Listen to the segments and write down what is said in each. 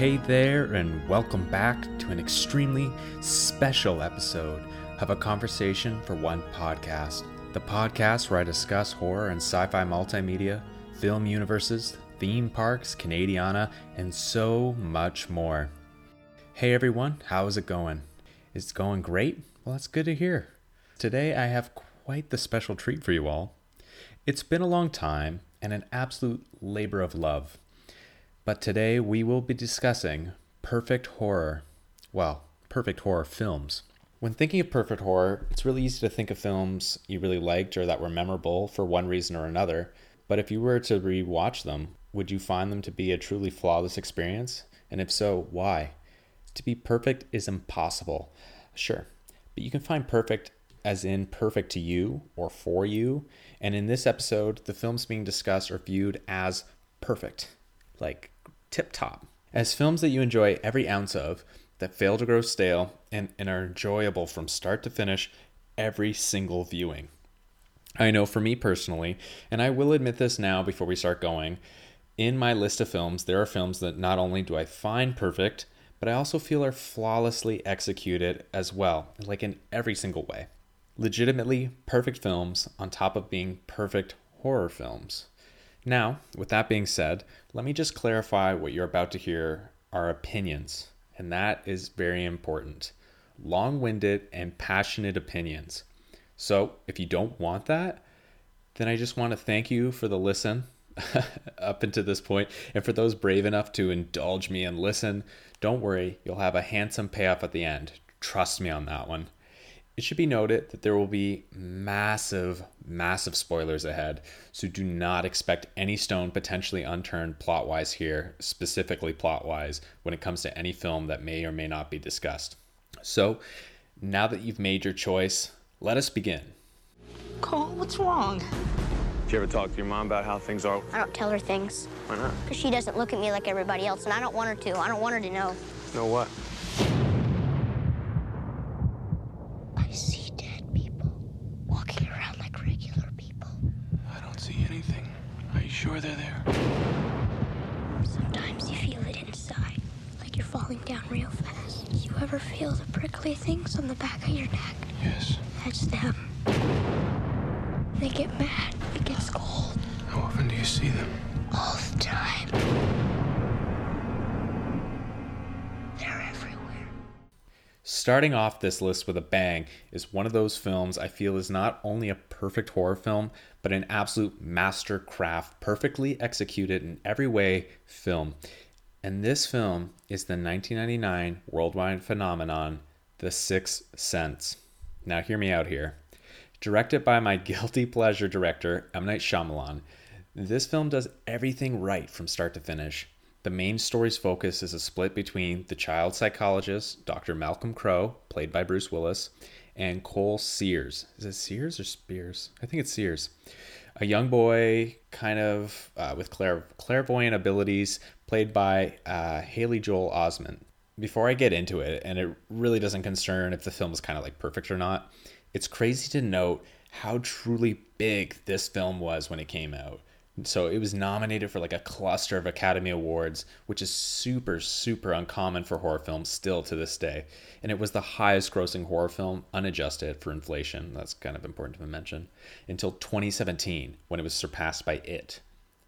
Hey there, and welcome back to an extremely special episode of A Conversation for One Podcast, the podcast where I discuss horror and sci-fi multimedia, film universes, theme parks, Canadiana, and so much more. Hey everyone, how is it going? It's going great? Well, that's good to hear. Today I have quite the special treat for you all. It's been a long time and an absolute labor of love. But today we will be discussing perfect horror films. When thinking of perfect horror, it's really easy to think of films you really liked or that were memorable for one reason or another. But if you were to rewatch them, would you find them to be a truly flawless experience? And if so, why? To be perfect is impossible. Sure, but you can find perfect as in perfect to you or for you. And in this episode, the films being discussed are viewed as perfect, like tip-top, as films that you enjoy every ounce of, that fail to grow stale, and are enjoyable from start to finish every single viewing. I know for me personally, and I will admit this now before we start going, in my list of films, there are films that not only do I find perfect, but I also feel are flawlessly executed as well, like in every single way. Legitimately perfect films on top of being perfect horror films. Now, with that being said, let me just clarify what you're about to hear are opinions, and that is very important. Long-winded and passionate opinions. So, if you don't want that, then I just want to thank you for the listen up until this point, and for those brave enough to indulge me and listen, don't worry, you'll have a handsome payoff at the end. Trust me on that one. It should be noted that there will be massive spoilers ahead, so do not expect any stone potentially unturned plot-wise here, specifically plot-wise, when it comes to any film that may or may not be discussed. So, now that you've made your choice, let us begin. Cole, what's wrong? Did you ever talk to your mom about how things are? I don't tell her things. Why not? Because she doesn't look at me like everybody else, and I don't want her to. I don't want her to know. Know what? I see dead people walking around like regular people. I don't see anything. Are you sure they're there? Sometimes you feel it inside, like you're falling down real fast. You ever feel the prickly things on the back of your neck? Yes. That's them. They get mad. It gets cold. How often do you see them? All the time. They're everywhere. Starting off this list with a bang is one of those films I feel is not only a perfect horror film, but an absolute mastercraft, perfectly executed in every way film. And this film is the 1999 worldwide phenomenon, The Sixth Sense. Now hear me out here. Directed by my guilty pleasure director, M. Night Shyamalan, this film does everything right from start to finish. The main story's focus is a split between the child psychologist, Dr. Malcolm Crowe, played by Bruce Willis, and Cole Sears. Is it Sears or Spears? I think it's Sears. A young boy kind of with clairvoyant abilities, played by Haley Joel Osment. Before I get into it, and it really doesn't concern if the film is kind of like perfect or not, it's crazy to note how truly big this film was when it came out. So it was nominated for like a cluster of Academy Awards, which is super uncommon for horror films still to this day. And it was the highest grossing horror film, unadjusted for inflation, that's kind of important to mention, until 2017, when it was surpassed by It.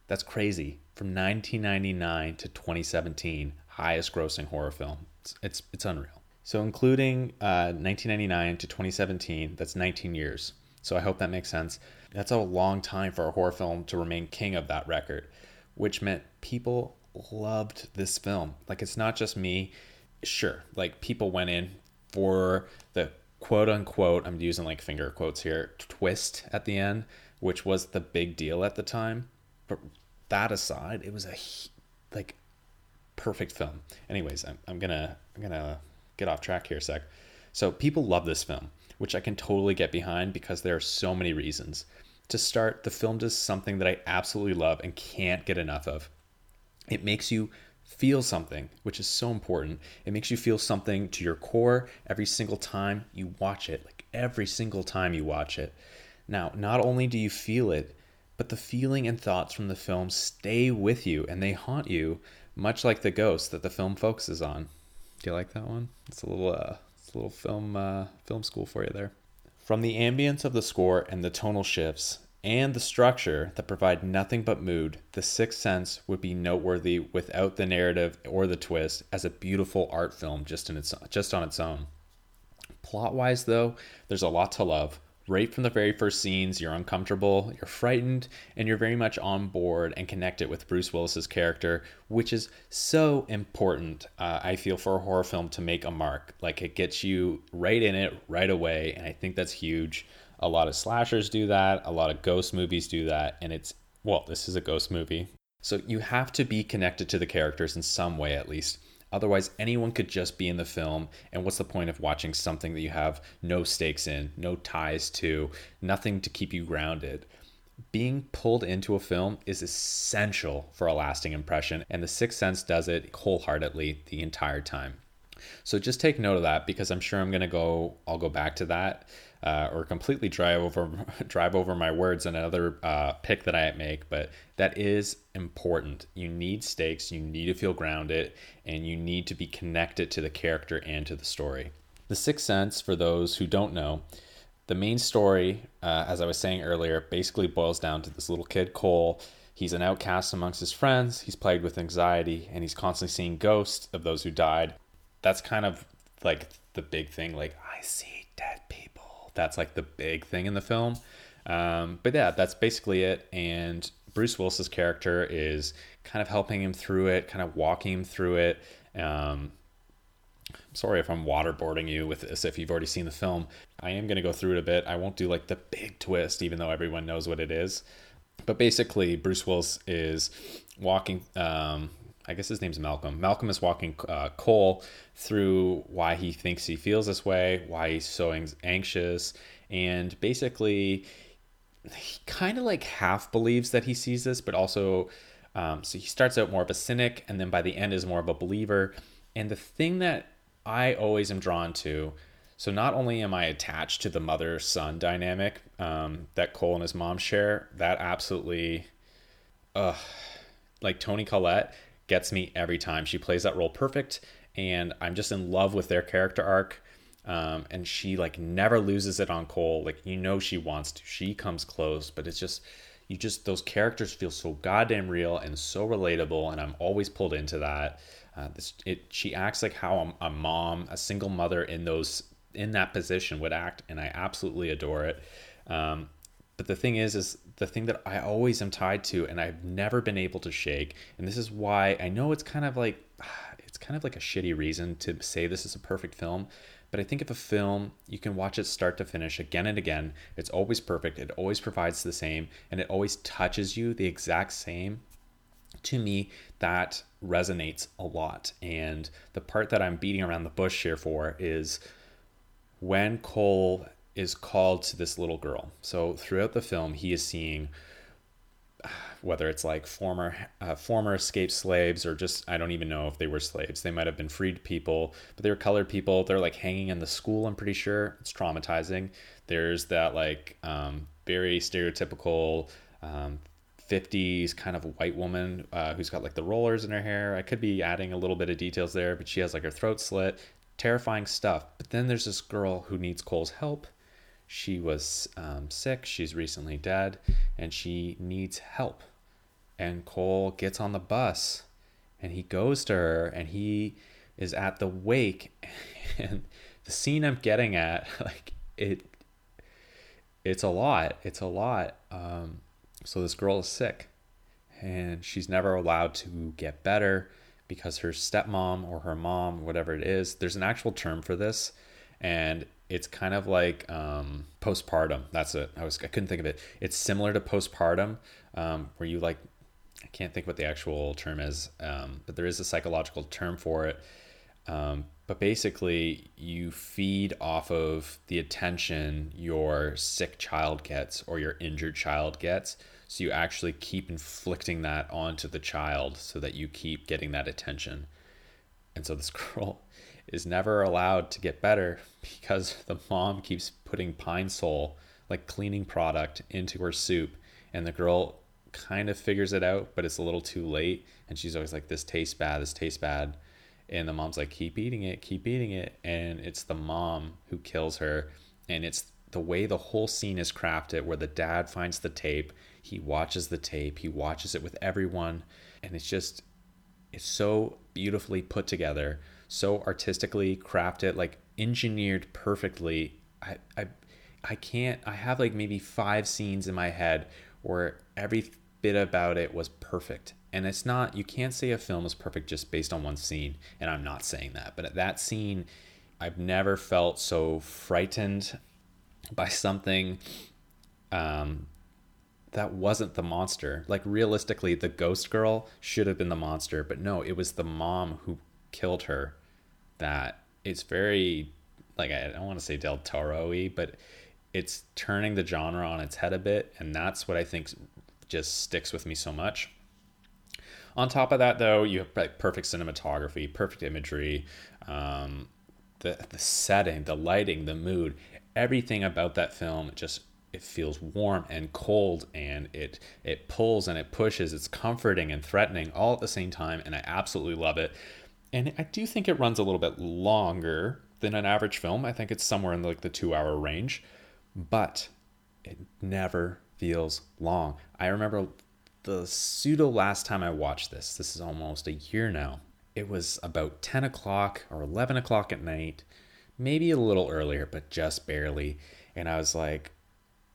That's crazy. From 1999 to 2017, highest grossing horror film. It's unreal. So including 1999 to 2017, that's 19 years. So I hope that makes sense. That's a long time for a horror film to remain king of that record, which meant people loved this film. Like, it's not just me. Sure, like, people went in for the quote-unquote, I'm using, like, finger quotes here, twist at the end, which was the big deal at the time. But that aside, it was a, like, perfect film. Anyways, I'm gonna get off track here a sec. So people love this film, which I can totally get behind because there are so many reasons. To start, the film does something that I absolutely love and can't get enough of. It makes you feel something, which is so important. It makes you feel something to your core every single time you watch it, like every single time you watch it. Now, not only do you feel it, but the feeling and thoughts from the film stay with you and they haunt you much like the ghost that the film focuses on. Do you like that one? It's a little film school for you there. From the ambience of the score and the tonal shifts and the structure that provide nothing but mood, The Sixth Sense would be noteworthy without the narrative or the twist as a beautiful art film just on its own. Plot-wise, though, there's a lot to love. Right from the very first scenes, you're uncomfortable, you're frightened, and you're very much on board and connected with Bruce Willis's character, which is so important, I feel, for a horror film to make a mark. Like, it gets you right in it right away, and I think that's huge. A lot of slashers do that, a lot of ghost movies do that, and this is a ghost movie. So you have to be connected to the characters in some way, at least. Otherwise, anyone could just be in the film, and what's the point of watching something that you have no stakes in, no ties to, nothing to keep you grounded? Being pulled into a film is essential for a lasting impression, and The Sixth Sense does it wholeheartedly the entire time. So just take note of that, because I'm sure I'll go back to that, or completely drive over my words in another pick that I make, but that is important. You need stakes, you need to feel grounded, and you need to be connected to the character and to the story. The Sixth Sense, for those who don't know, the main story, as I was saying earlier, basically boils down to this little kid, Cole. He's an outcast amongst his friends, he's plagued with anxiety, and he's constantly seeing ghosts of those who died. That's kind of like the big thing, like, I see dead people. That's like the big thing in the film. But yeah, that's basically it. And Bruce Willis's character is kind of helping him through it, kind of walking him through it. I'm sorry if I'm waterboarding you with this, if you've already seen the film. I am going to go through it a bit. I won't do like the big twist, even though everyone knows what it is. But basically, Bruce Willis is walking... I guess his name's Malcolm. Malcolm is walking Cole through why he thinks he feels this way, why he's so anxious, and basically he kind of like half believes that he sees this, but also so he starts out more of a cynic, and then by the end is more of a believer. And the thing that I always am drawn to, so not only am I attached to the mother-son dynamic that Cole and his mom share, that absolutely, like Toni Collette, gets me every time. She plays that role perfect, and I'm just in love with their character arc, and she like never loses it on Cole. Like, you know, she wants to, she comes close, but it's just, you just, those characters feel so goddamn real and so relatable, and I'm always pulled into that. She acts like how a mom, a single mother in that position would act, and I absolutely adore it. But the thing is the thing that I always am tied to, and I've never been able to shake. And this is why I know it's kind of like a shitty reason to say this is a perfect film. But I think if a film, you can watch it start to finish again and again, it's always perfect. It always provides the same, and it always touches you the exact same. To me, that resonates a lot. And the part that I'm beating around the bush here for is when Cole is called to this little girl. So throughout the film, he is seeing, whether it's like former escaped slaves, or just, I don't even know if they were slaves. They might have been freed people, but they were colored people. They're like hanging in the school, I'm pretty sure. It's traumatizing. There's that like very stereotypical 50s kind of white woman who's got like the rollers in her hair. I could be adding a little bit of details there, but she has like her throat slit. Terrifying stuff. But then there's this girl who needs Cole's help. She was sick, she's recently dead, and she needs help. And Cole gets on the bus, and he goes to her, and he is at the wake. And the scene I'm getting at, like, it's a lot. It's a lot. So this girl is sick, and she's never allowed to get better because her stepmom or her mom, whatever it is, there's an actual term for this, and it's kind of like postpartum. That's it. I couldn't think of it. It's similar to postpartum, where you like, I can't think what the actual term is, but there is a psychological term for it. But basically, you feed off of the attention your sick child gets or your injured child gets. So you actually keep inflicting that onto the child so that you keep getting that attention. And so this girl is never allowed to get better because the mom keeps putting Pine Sol, like cleaning product, into her soup. And the girl kind of figures it out, but it's a little too late. And she's always like, this tastes bad, this tastes bad. And the mom's like, keep eating it, keep eating it. And it's the mom who kills her. And it's the way the whole scene is crafted, where the dad finds the tape, he watches the tape, he watches it with everyone. And it's just, it's so beautifully put together, so artistically crafted, like engineered perfectly. I have like maybe 5 scenes in my head where every bit about it was perfect. And it's not, you can't say a film is perfect just based on one scene. And I'm not saying that, but at that scene, I've never felt so frightened by something that wasn't the monster. Like realistically, the ghost girl should have been the monster, but no, it was the mom who killed her. That it's very, like, I don't want to say Del Toro-y, but it's turning the genre on its head a bit. And that's what I think just sticks with me so much. On top of that, though, you have like perfect cinematography, perfect imagery, the setting, the lighting, the mood, everything about that film just, it feels warm and cold, and it pulls and it pushes. It's comforting and threatening all at the same time, and I absolutely love it. And I do think it runs a little bit longer than an average film. I think it's somewhere in like the 2-hour range, but it never feels long. I remember the pseudo last time I watched this, this is almost a year now, it was about 10 o'clock or 11 o'clock at night, maybe a little earlier, but just barely. And I was like,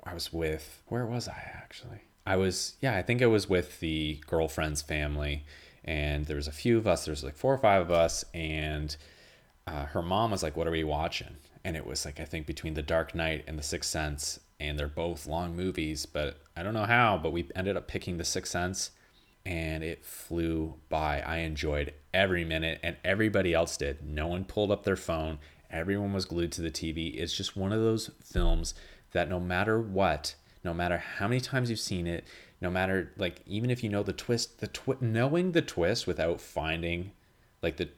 I was with, where was I actually? I think I was with the girlfriend's family, and there was a few of us, there's like 4 or 5 of us, and her mom was like, what are we watching? And it was like, I think between The Dark Knight and The Sixth Sense, and they're both long movies, but I don't know how, but we ended up picking The Sixth Sense, and it flew by. I enjoyed every minute, and everybody else did. No one pulled up their phone. Everyone was glued to the TV. It's just one of those films that no matter what, no matter how many times you've seen it, no matter, like, even if you know the twist, knowing the twist without finding out the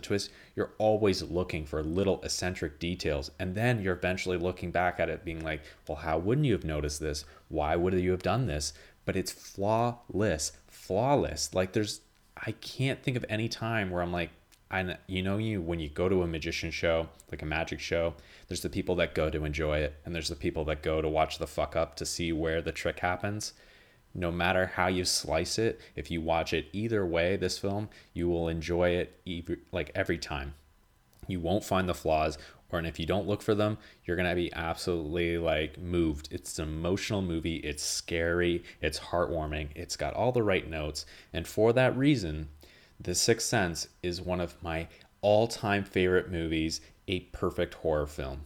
twist, you're always looking for little eccentric details. And then you're eventually looking back at it being like, well, how wouldn't you have noticed this? Why would you have done this? But it's flawless. Like, I can't think of any time where I'm like, when you go to a magician show, like a magic show, there's the people that go to enjoy it, and there's the people that go to watch the fuck up to see where the trick happens. No matter how you slice it, if you watch it either way, this film, you will enjoy it every time. You won't find the flaws, and if you don't look for them, you're going to be absolutely like moved. It's an emotional movie. It's scary. It's heartwarming. It's got all the right notes. And for that reason, The Sixth Sense is one of my all-time favorite movies, a perfect horror film.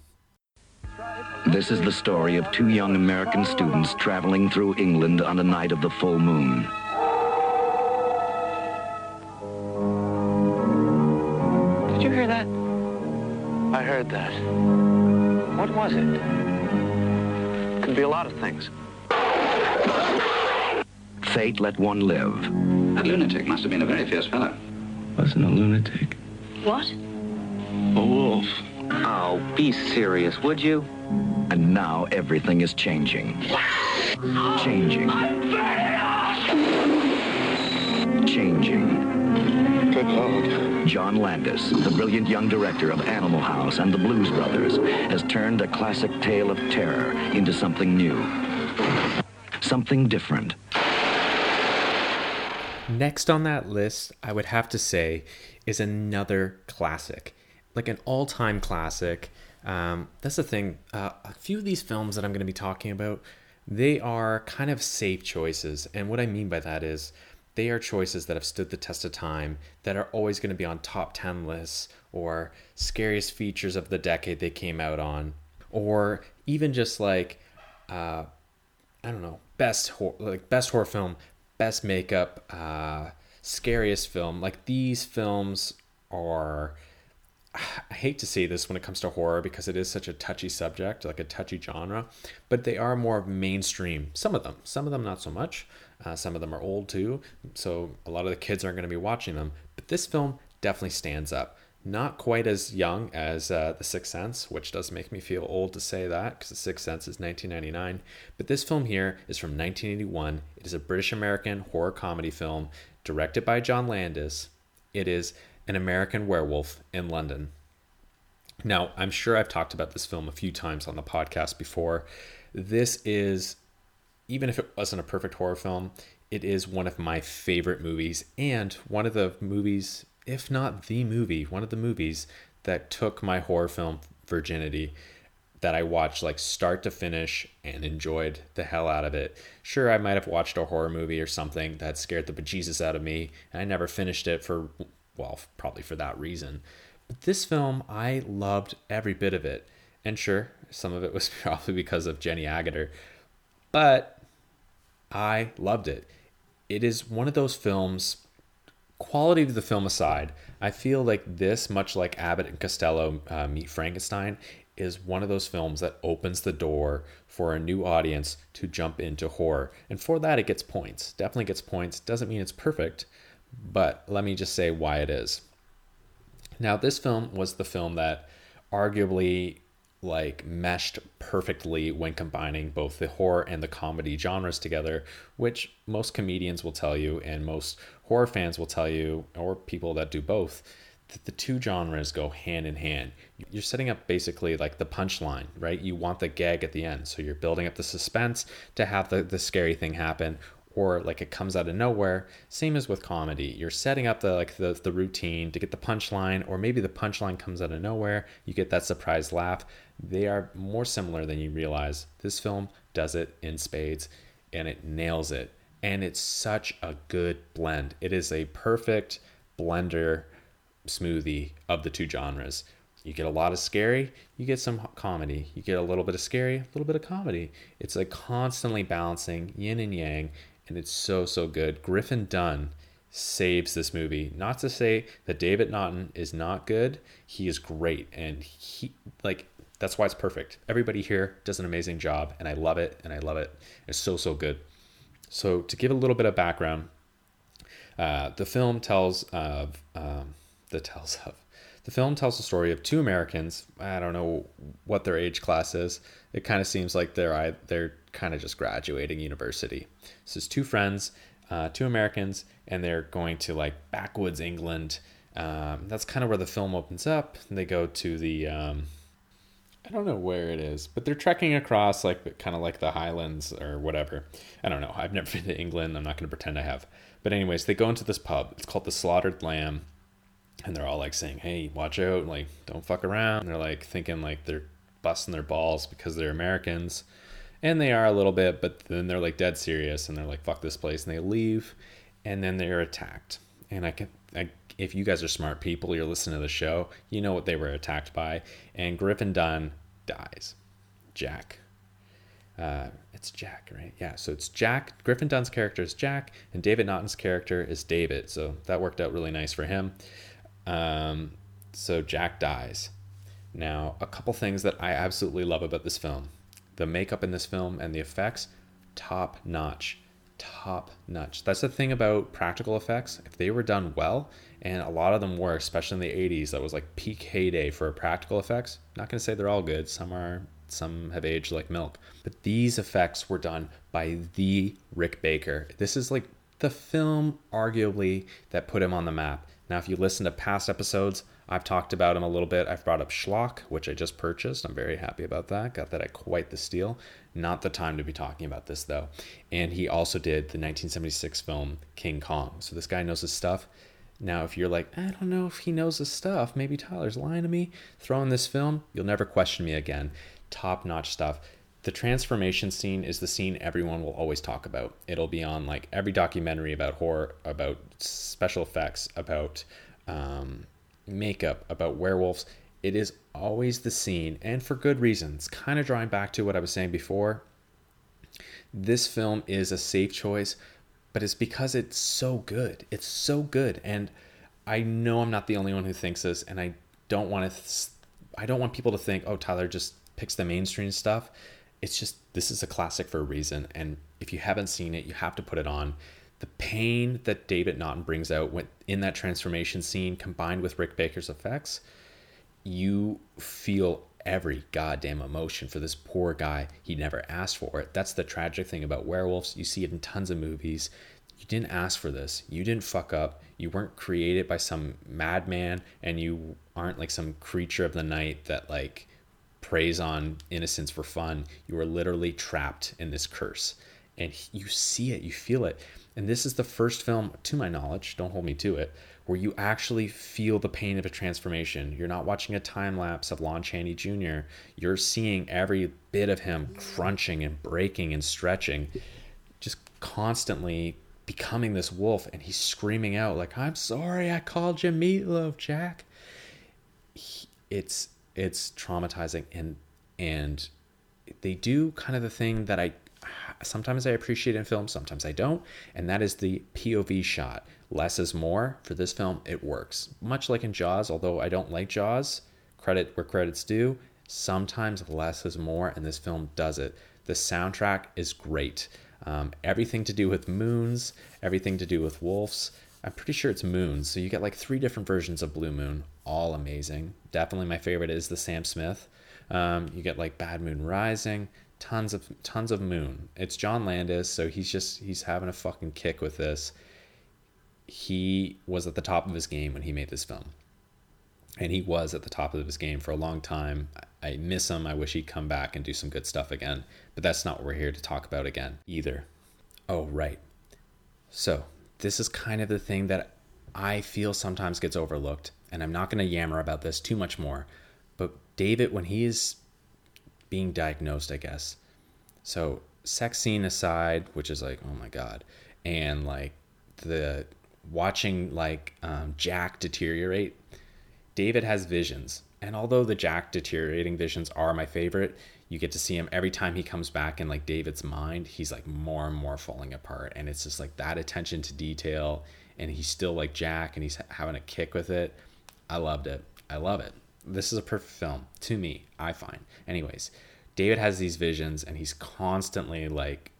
This is the story of 2 young American students traveling through England on the night of the full moon. Did you hear that? I heard that. What was it? Could be a lot of things. Fate let one live. That lunatic must have been a very fierce fellow. Wasn't a lunatic. What? A wolf. Oh, be serious, would you? And now everything is changing. Changing. Changing. Good Lord. John Landis, the brilliant young director of Animal House and the Blues Brothers, has turned a classic tale of terror into something new. Something different. Next on that list, I would have to say, is another classic. Like an all-time classic. That's the thing. A few of these films that I'm going to be talking about, they are kind of safe choices. And what I mean by that is they are choices that have stood the test of time, that are always going to be on top 10 lists, or scariest features of the decade they came out on, or even just like, best horror film, best makeup, scariest film. Like these films are... I hate to say this when it comes to horror because it is such a touchy subject, like a touchy genre, but they are more mainstream. Some of them not so much. Some of them are old too, so a lot of the kids aren't going to be watching them. But this film definitely stands up. Not quite as young as The Sixth Sense, which does make me feel old to say that, because The Sixth Sense is 1999. But this film here is from 1981. It is a British-American horror comedy film directed by John Landis. It is An American Werewolf in London. Now, I'm sure I've talked about this film a few times on the podcast before. This is, even if it wasn't a perfect horror film, it is one of my favorite movies, and one of the movies, if not the movie, one of the movies that took my horror film virginity, that I watched like start to finish and enjoyed the hell out of it. Sure, I might have watched a horror movie or something that scared the bejesus out of me, and I never finished it for, well, probably for that reason. But this film, I loved every bit of it. And sure, some of it was probably because of Jenny Agutter, but I loved it. It is one of those films, quality of the film aside, I feel like this, much like Abbott and Costello meet Frankenstein, is one of those films that opens the door for a new audience to jump into horror. And for that, it gets points. Definitely gets points. Doesn't mean it's perfect, but let me just say why it is. Now, this film was the film that arguably like meshed perfectly when combining both the horror and the comedy genres together, which most comedians will tell you and most horror fans will tell you, or people that do both, that the two genres go hand in hand. You're setting up basically like the punchline, right? You want the gag at the end, so you're building up the suspense to have the scary thing happen, or like it comes out of nowhere. Same as with comedy. You're setting up the routine to get the punchline, or maybe the punchline comes out of nowhere. You get that surprise laugh. They are more similar than you realize. This film does it in spades, and it nails it. And it's such a good blend. It is a perfect blender smoothie of the two genres. You get a lot of scary, you get some comedy. You get a little bit of scary, a little bit of comedy. It's like constantly balancing yin and yang. And it's so, so good. Griffin Dunne saves this movie. Not to say that David Naughton is not good. He is great. And that's why it's perfect. Everybody here does an amazing job. And I love it. It's so, so good. So to give a little bit of background, the film tells the story of two Americans. I don't know what their age class is. It kind of seems like they're kind of just graduating university. So it's two friends, two Americans, and they're going to like backwoods England. That's kind of where the film opens up. And they go to the, I don't know where it is, but they're trekking across like kind of like the Highlands or whatever. I don't know. I've never been to England. I'm not going to pretend I have. But anyways, they go into this pub. It's called the Slaughtered Lamb. And they're all like saying, hey, watch out, and like, don't fuck around. And they're like thinking like they're busting their balls because they're Americans. And they are a little bit, but then they're like dead serious. And they're like, fuck this place. And they leave. And then they're attacked. And if you guys are smart people, you're listening to the show, you know what they were attacked by. And Griffin Dunne dies. Jack. It's Jack, right? Yeah, so it's Jack. Griffin Dunne's character is Jack. And David Naughton's character is David. So that worked out really nice for him. So Jack dies. Now, a couple things that I absolutely love about this film. The makeup in this film and the effects, top notch. That's the thing about practical effects. If they were done well, and a lot of them were, especially in the 80s, that was like peak heyday for practical effects. I'm not going to say they're all good. Some have aged like milk. But these effects were done by the Rick Baker. This is like the film, arguably, that put him on the map. Now, if you listen to past episodes, I've talked about him a little bit. I've brought up Schlock, which I just purchased. I'm very happy about that. Got that at quite the steal. Not the time to be talking about this, though. And he also did the 1976 film King Kong. So this guy knows his stuff. Now, if you're like, I don't know if he knows his stuff, maybe Tyler's lying to me, throw in this film, you'll never question me again. Top-notch stuff. The transformation scene is the scene everyone will always talk about. It'll be on like every documentary about horror, about special effects, about makeup, about werewolves. It is always the scene, and for good reasons. Kind of drawing back to what I was saying before. This film is a safe choice, but it's because it's so good. It's so good, and I know I'm not the only one who thinks this, and I don't want people to think, oh, Tyler just picks the mainstream stuff. It's just, this is a classic for a reason. And if you haven't seen it, you have to put it on. the pain that David Naughton brings out in that transformation scene, combined with Rick Baker's effects, you feel every goddamn emotion for this poor guy. He never asked for it. That's the tragic thing about werewolves. You see it in tons of movies. You didn't ask for this. You didn't fuck up. You weren't created by some madman, and you aren't like some creature of the night that like preys on innocence for fun. You were literally trapped in this curse, and you see it, you feel it. And this is the first film, to my knowledge, don't hold me to it, where you actually feel the pain of a transformation. You're not watching a time lapse of Lon Chaney Jr. You're seeing every bit of him crunching and breaking and stretching, just constantly becoming this wolf. And he's screaming out like, "I'm sorry, I called you meatloaf, Jack." It's traumatizing, and they do kind of the thing that sometimes I appreciate in film, sometimes I don't, and that is the POV shot. Less is more. For this film, it works. Much like in Jaws, although I don't like Jaws, credit where credit's due, sometimes less is more, and this film does it. The soundtrack is great. Everything to do with moons, everything to do with wolves. I'm pretty sure it's moons, so you get like 3 different versions of Blue Moon, all amazing. Definitely my favorite is the Sam Smith. You get like Bad Moon Rising, tons of moon. It's John Landis, so he's having a fucking kick with this. He was at the top of his game when he made this film, and he was at the top of his game for a long time. I miss him. I wish he'd come back and do some good stuff again, but that's not what we're here to talk about again either. Oh, right. So this is kind of the thing that I feel sometimes gets overlooked, and I'm not going to yammer about this too much more, but David, when he is being diagnosed, I guess, so sex scene aside, which is like, oh my God, and like the watching like Jack deteriorate, David has visions, and although the Jack deteriorating visions are my favorite, you get to see him every time he comes back in like David's mind, he's like more and more falling apart, and it's just like that attention to detail, and he's still like Jack, and he's having a kick with it. I loved it. I love it. This is a perfect film to me, I find. Anyways, David has these visions, and he's constantly like,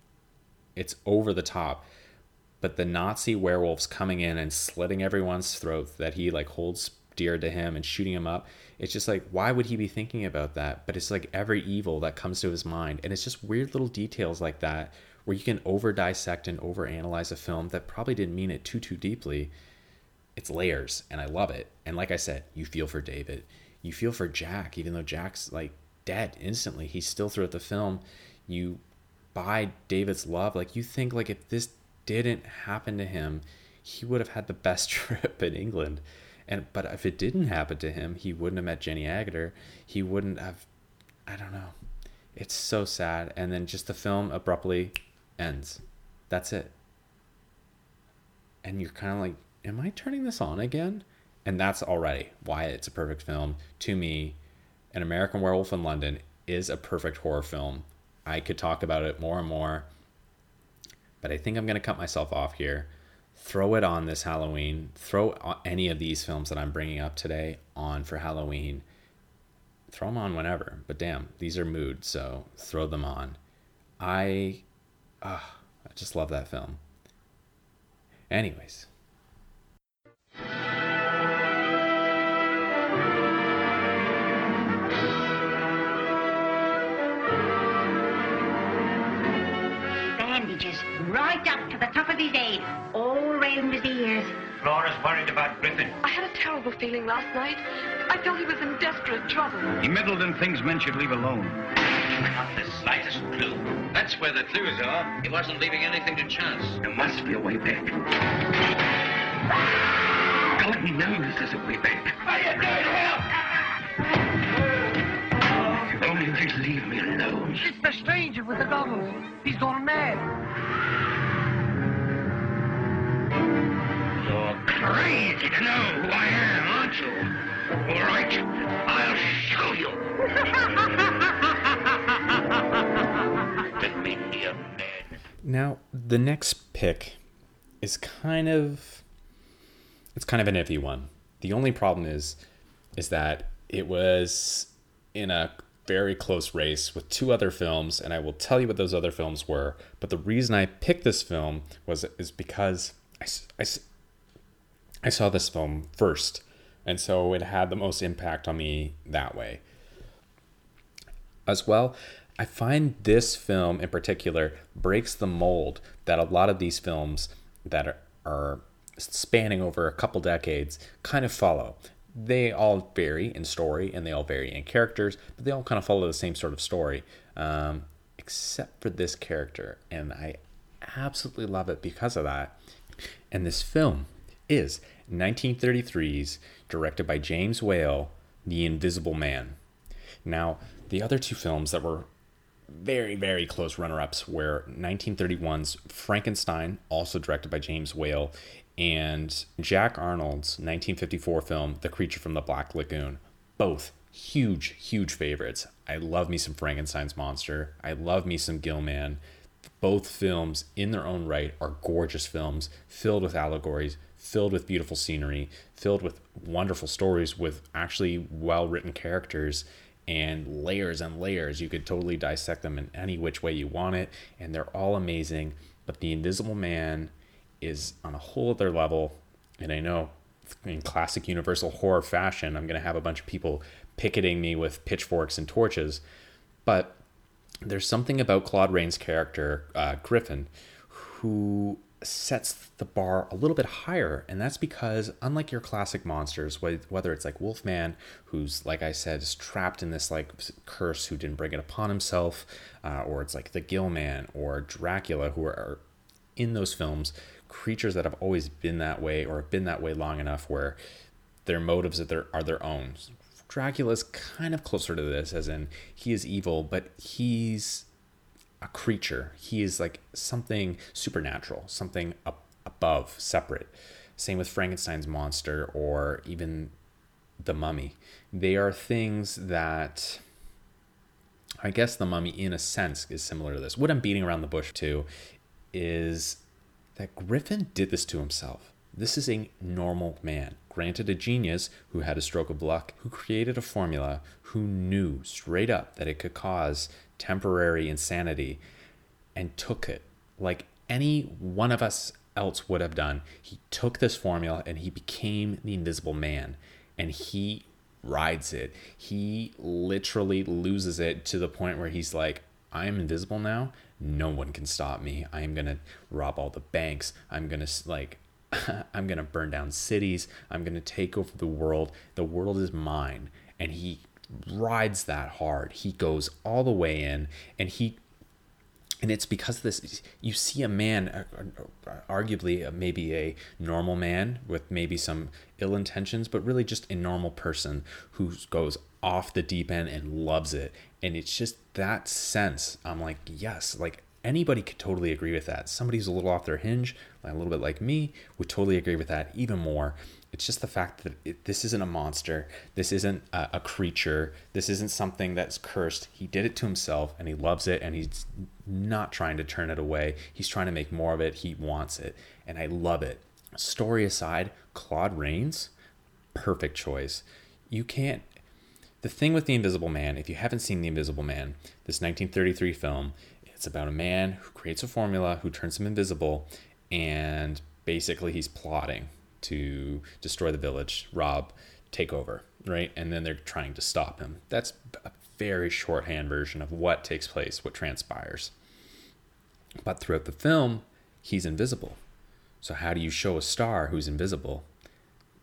it's over the top, but the Nazi werewolves coming in and slitting everyone's throat that he like holds dear to him and shooting him up, it's just like, why would he be thinking about that? But it's like every evil that comes to his mind, and it's just weird little details like that where you can over dissect and over analyze a film that probably didn't mean it too deeply. It's layers, and I love it. And like I said, you feel for David, you feel for Jack, even though Jack's like dead instantly, he's still throughout the film, you buy David's love. Like you think like if this didn't happen to him, he would have had the best trip in England. But if it didn't happen to him, he wouldn't have met Jenny Agutter. He wouldn't have, I don't know. It's so sad. And then just the film abruptly ends. That's it. And you're kind of like, am I turning this on again? And that's already why it's a perfect film. To me, An American Werewolf in London is a perfect horror film. I could talk about it more and more, but I think I'm going to cut myself off here. Throw it on this Halloween. Throw any of these films that I'm bringing up today on for Halloween. Throw them on whenever, but damn, these are mood, so throw them on. I just love that film. Anyways. Bandages right up to the top of his head, all round his ears. Laura's worried about Griffin. I had a terrible feeling last night. I felt he was in desperate trouble. He meddled in things men should leave alone. Not the slightest clue. That's where the clues are. He wasn't leaving anything to chance. There must be a way back. God knows there's a way back. Are you doing? If only you could leave me alone. It's the stranger with the goggles. He's gone mad. Crazy to know who I am, aren't you? All right, I'll show you. Let me be a man. Now, the next pick is kind of an iffy one. The only problem is that it was in a very close race with two other films, and I will tell you what those other films were. But the reason I picked this film is because I saw this film first, and so it had the most impact on me that way. As well, I find this film in particular breaks the mold that a lot of these films that are spanning over a couple decades kind of follow. They all vary in story and they all vary in characters, but they all kind of follow the same sort of story, except for this character. And I absolutely love it because of that. And this film is 1933's, directed by James Whale, The Invisible Man. Now, the other two films that were very, very close runner-ups were 1931's Frankenstein, also directed by James Whale, and Jack Arnold's 1954 film, The Creature from the Black Lagoon. Both huge, huge favorites. I love me some Frankenstein's monster. I love me some Gilman. Both films, in their own right, are gorgeous films, filled with allegories, filled with beautiful scenery, filled with wonderful stories with actually well-written characters, and layers and layers. You could totally dissect them in any which way you want it, and they're all amazing. But The Invisible Man is on a whole other level, and I know in classic Universal horror fashion, I'm going to have a bunch of people picketing me with pitchforks and torches, but there's something about Claude Rains' character, Griffin, who sets the bar a little bit higher, and that's because unlike your classic monsters, whether it's like Wolfman, who's, like I said, is trapped in this like curse who didn't bring it upon himself, or it's like the Gill Man or Dracula, who are in those films creatures that have always been that way or have been that way long enough where their motives are their own. Dracula's kind of closer to this, as in he is evil, but he's a creature. He is like something supernatural, something up above, separate. Same with Frankenstein's monster or even the Mummy. They are things that, I guess the Mummy in a sense is similar to this. What I'm beating around the bush to is that Griffin did this to himself. This is a normal man, granted a genius who had a stroke of luck, who created a formula, who knew straight up that it could cause temporary insanity, and took it like any one of us else would have done. He took this formula and he became the Invisible Man, and he rides it. He literally loses it to the point where he's like, I am invisible now. No one can stop me. I am going to rob all the banks. I'm going to I'm going to burn down cities. I'm going to take over the world. The world is mine. And he rides that hard. He goes all the way in, and it's because of this. You see a man, arguably maybe a normal man with maybe some ill intentions, but really just a normal person who goes off the deep end and loves it. And it's just that sense. I'm like, yes, like anybody could totally agree with that. Somebody who's a little off their hinge, a little bit like me, would totally agree with that even more. It's just the fact that this isn't a monster. This isn't a creature. This isn't something that's cursed. He did it to himself, and he loves it, and he's not trying to turn it away. He's trying to make more of it. He wants it, and I love it. Story aside, Claude Rains, perfect choice. You can't. The thing with The Invisible Man, if you haven't seen The Invisible Man, this 1933 film, it's about a man who creates a formula, who turns him invisible, and basically he's plotting to destroy the village, rob, take over, right? And then they're trying to stop him. That's a very shorthand version of what takes place, what transpires. But throughout the film, he's invisible. So how do you show a star who's invisible?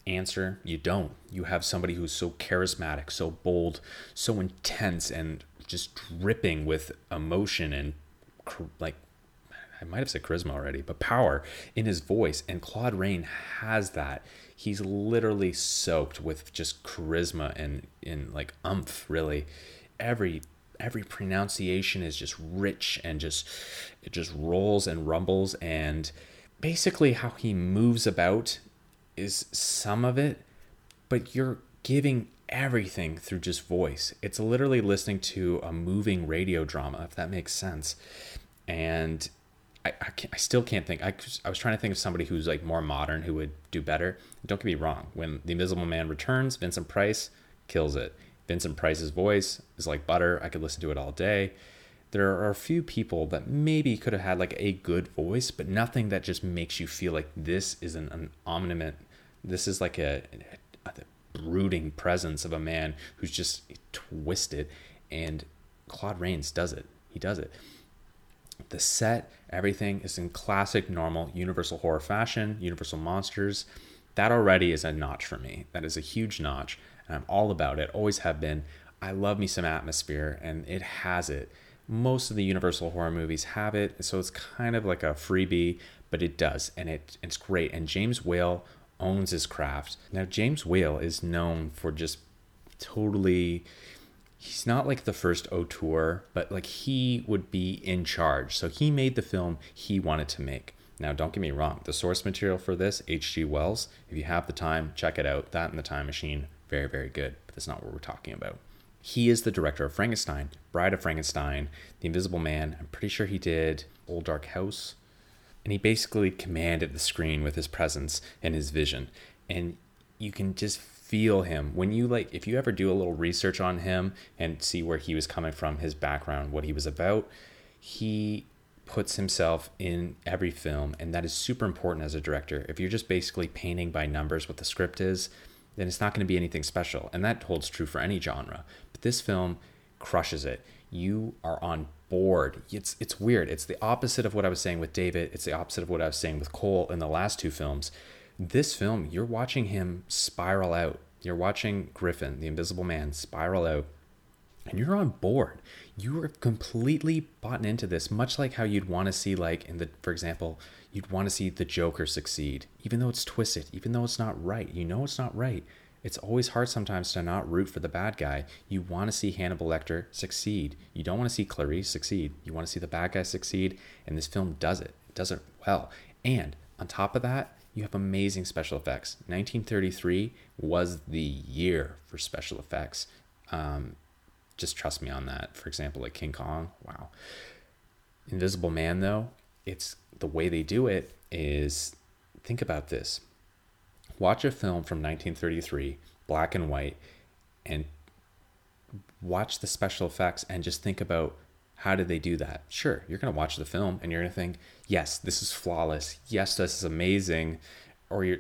Answer, you don't. You have somebody who's so charismatic, so bold, so intense, and just dripping with emotion and I might have said charisma already, but power in his voice. And Claude Rains has that. He's literally soaked with just charisma and in like umph, really. Every pronunciation is just rich and it just rolls and rumbles, and basically how he moves about is some of it, but you're giving everything through just voice. It's literally listening to a moving radio drama, if that makes sense. And I still can't think. I was trying to think of somebody who's like more modern who would do better. Don't get me wrong. When The Invisible Man returns, Vincent Price kills it. Vincent Price's voice is like butter. I could listen to it all day. There are a few people that maybe could have had like a good voice, but nothing that just makes you feel like this is an omnipotent. This is like a brooding presence of a man who's just twisted, and Claude Rains does it. He does it. The set, everything is in classic, normal, Universal horror fashion, Universal monsters. That already is a notch for me. That is a huge notch, and I'm all about it. Always have been. I love me some atmosphere, and it has it. Most of the Universal horror movies have it, so it's kind of like a freebie, but it does, and it's great. And James Whale owns his craft. Now, James Whale is known for just totally... He's not like the first auteur, but like he would be in charge. So he made the film he wanted to make. Now, don't get me wrong. The source material for this, H.G. Wells, if you have the time, check it out. That and The Time Machine, very, very good. But that's not what we're talking about. He is the director of Frankenstein, Bride of Frankenstein, The Invisible Man. I'm pretty sure he did Old Dark House. And he basically commanded the screen with his presence and his vision. And you can just feel him when you like, if you ever do a little research on him and see where he was coming from, his background, what he was about, he puts himself in every film. And that is super important as a director. If you're just basically painting by numbers what the script is, then it's not going to be anything special. And that holds true for any genre. But this film crushes it. You are on board. It's weird. It's the opposite of what I was saying with David. It's the opposite of what I was saying with Cole in the last two films. This film, you're watching him spiral out. You're watching Griffin, the Invisible Man, spiral out. And you're on board. You are completely bought into this, much like how you'd want to see, like, for example, you'd want to see the Joker succeed, even though it's twisted, even though it's not right. You know it's not right. It's always hard sometimes to not root for the bad guy. You want to see Hannibal Lecter succeed. You don't want to see Clarice succeed. You want to see the bad guy succeed, and this film does it. It does it well. And on top of that, you have amazing special effects. 1933 was the year for special effects. Just trust me on that. For example, like King Kong, wow. Invisible Man, though, it's the way they do it is, think about this. Watch a film from 1933, black and white, and watch the special effects and just think about, how did they do that? Sure, you're going to watch the film and you're going to think, yes, this is flawless. Yes, this is amazing. Or you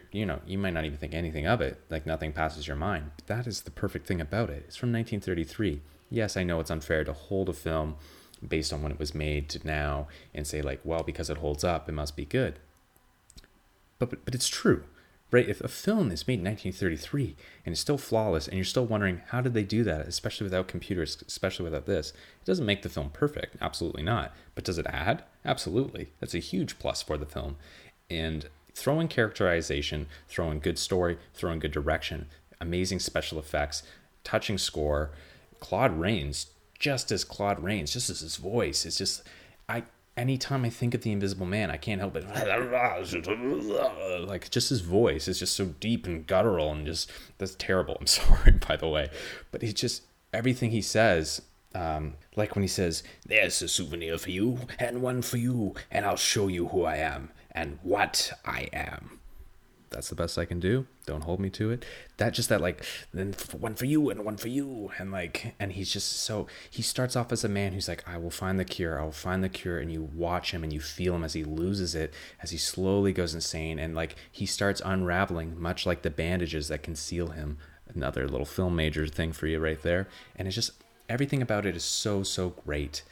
might not even think anything of it. Like nothing passes your mind. But that is the perfect thing about it. It's from 1933. Yes, I know it's unfair to hold a film based on when it was made to now and say like, well, because it holds up, it must be good. But it's true, right? If a film is made in 1933 and it's still flawless and you're still wondering how did they do that, especially without computers, especially without this, it doesn't make the film perfect. Absolutely not. But does it add? Absolutely. That's a huge plus for the film. And throw in characterization, throw in good story, throw in good direction, amazing special effects, touching score, Claude Rains, just as his voice. It's just, anytime I think of the Invisible Man, I can't help it. Like, just his voice is just so deep and guttural and just, that's terrible. I'm sorry, by the way. But it's just, everything he says, like when he says, there's a souvenir for you and one for you, and I'll show you who I am and what I am. That's the best I can do. Don't hold me to it. Then one for you. And like, and he's just so, he starts off as a man who's like, I will find the cure. And you watch him and you feel him as he loses it, as he slowly goes insane. And like, he starts unraveling, much like the bandages that conceal him. Another little film major thing for you right there. And it's just, everything about it is so, so great.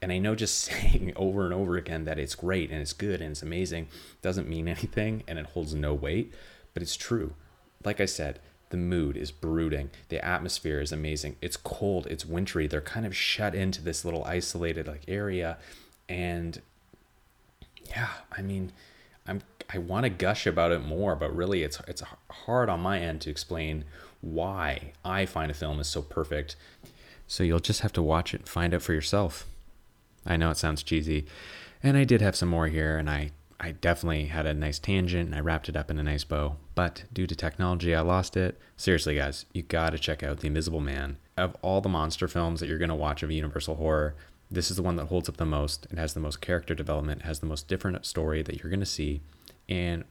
And I know just saying over and over again that it's great and it's good and it's amazing doesn't mean anything and it holds no weight, but it's true. Like I said, the mood is brooding. The atmosphere is amazing. It's cold. It's wintry. They're kind of shut into this little isolated like area. And yeah, I mean, I want to gush about it more, but really it's hard on my end to explain why I find a film is so perfect. So you'll just have to watch it and find out for yourself. I know it sounds cheesy, and I did have some more here, and I definitely had a nice tangent, and I wrapped it up in a nice bow, but due to technology, I lost it. Seriously, guys, you gotta check out The Invisible Man. Of all the monster films that you're gonna watch of Universal Horror, this is the one that holds up the most. It has the most character development, it has the most different story that you're gonna see, and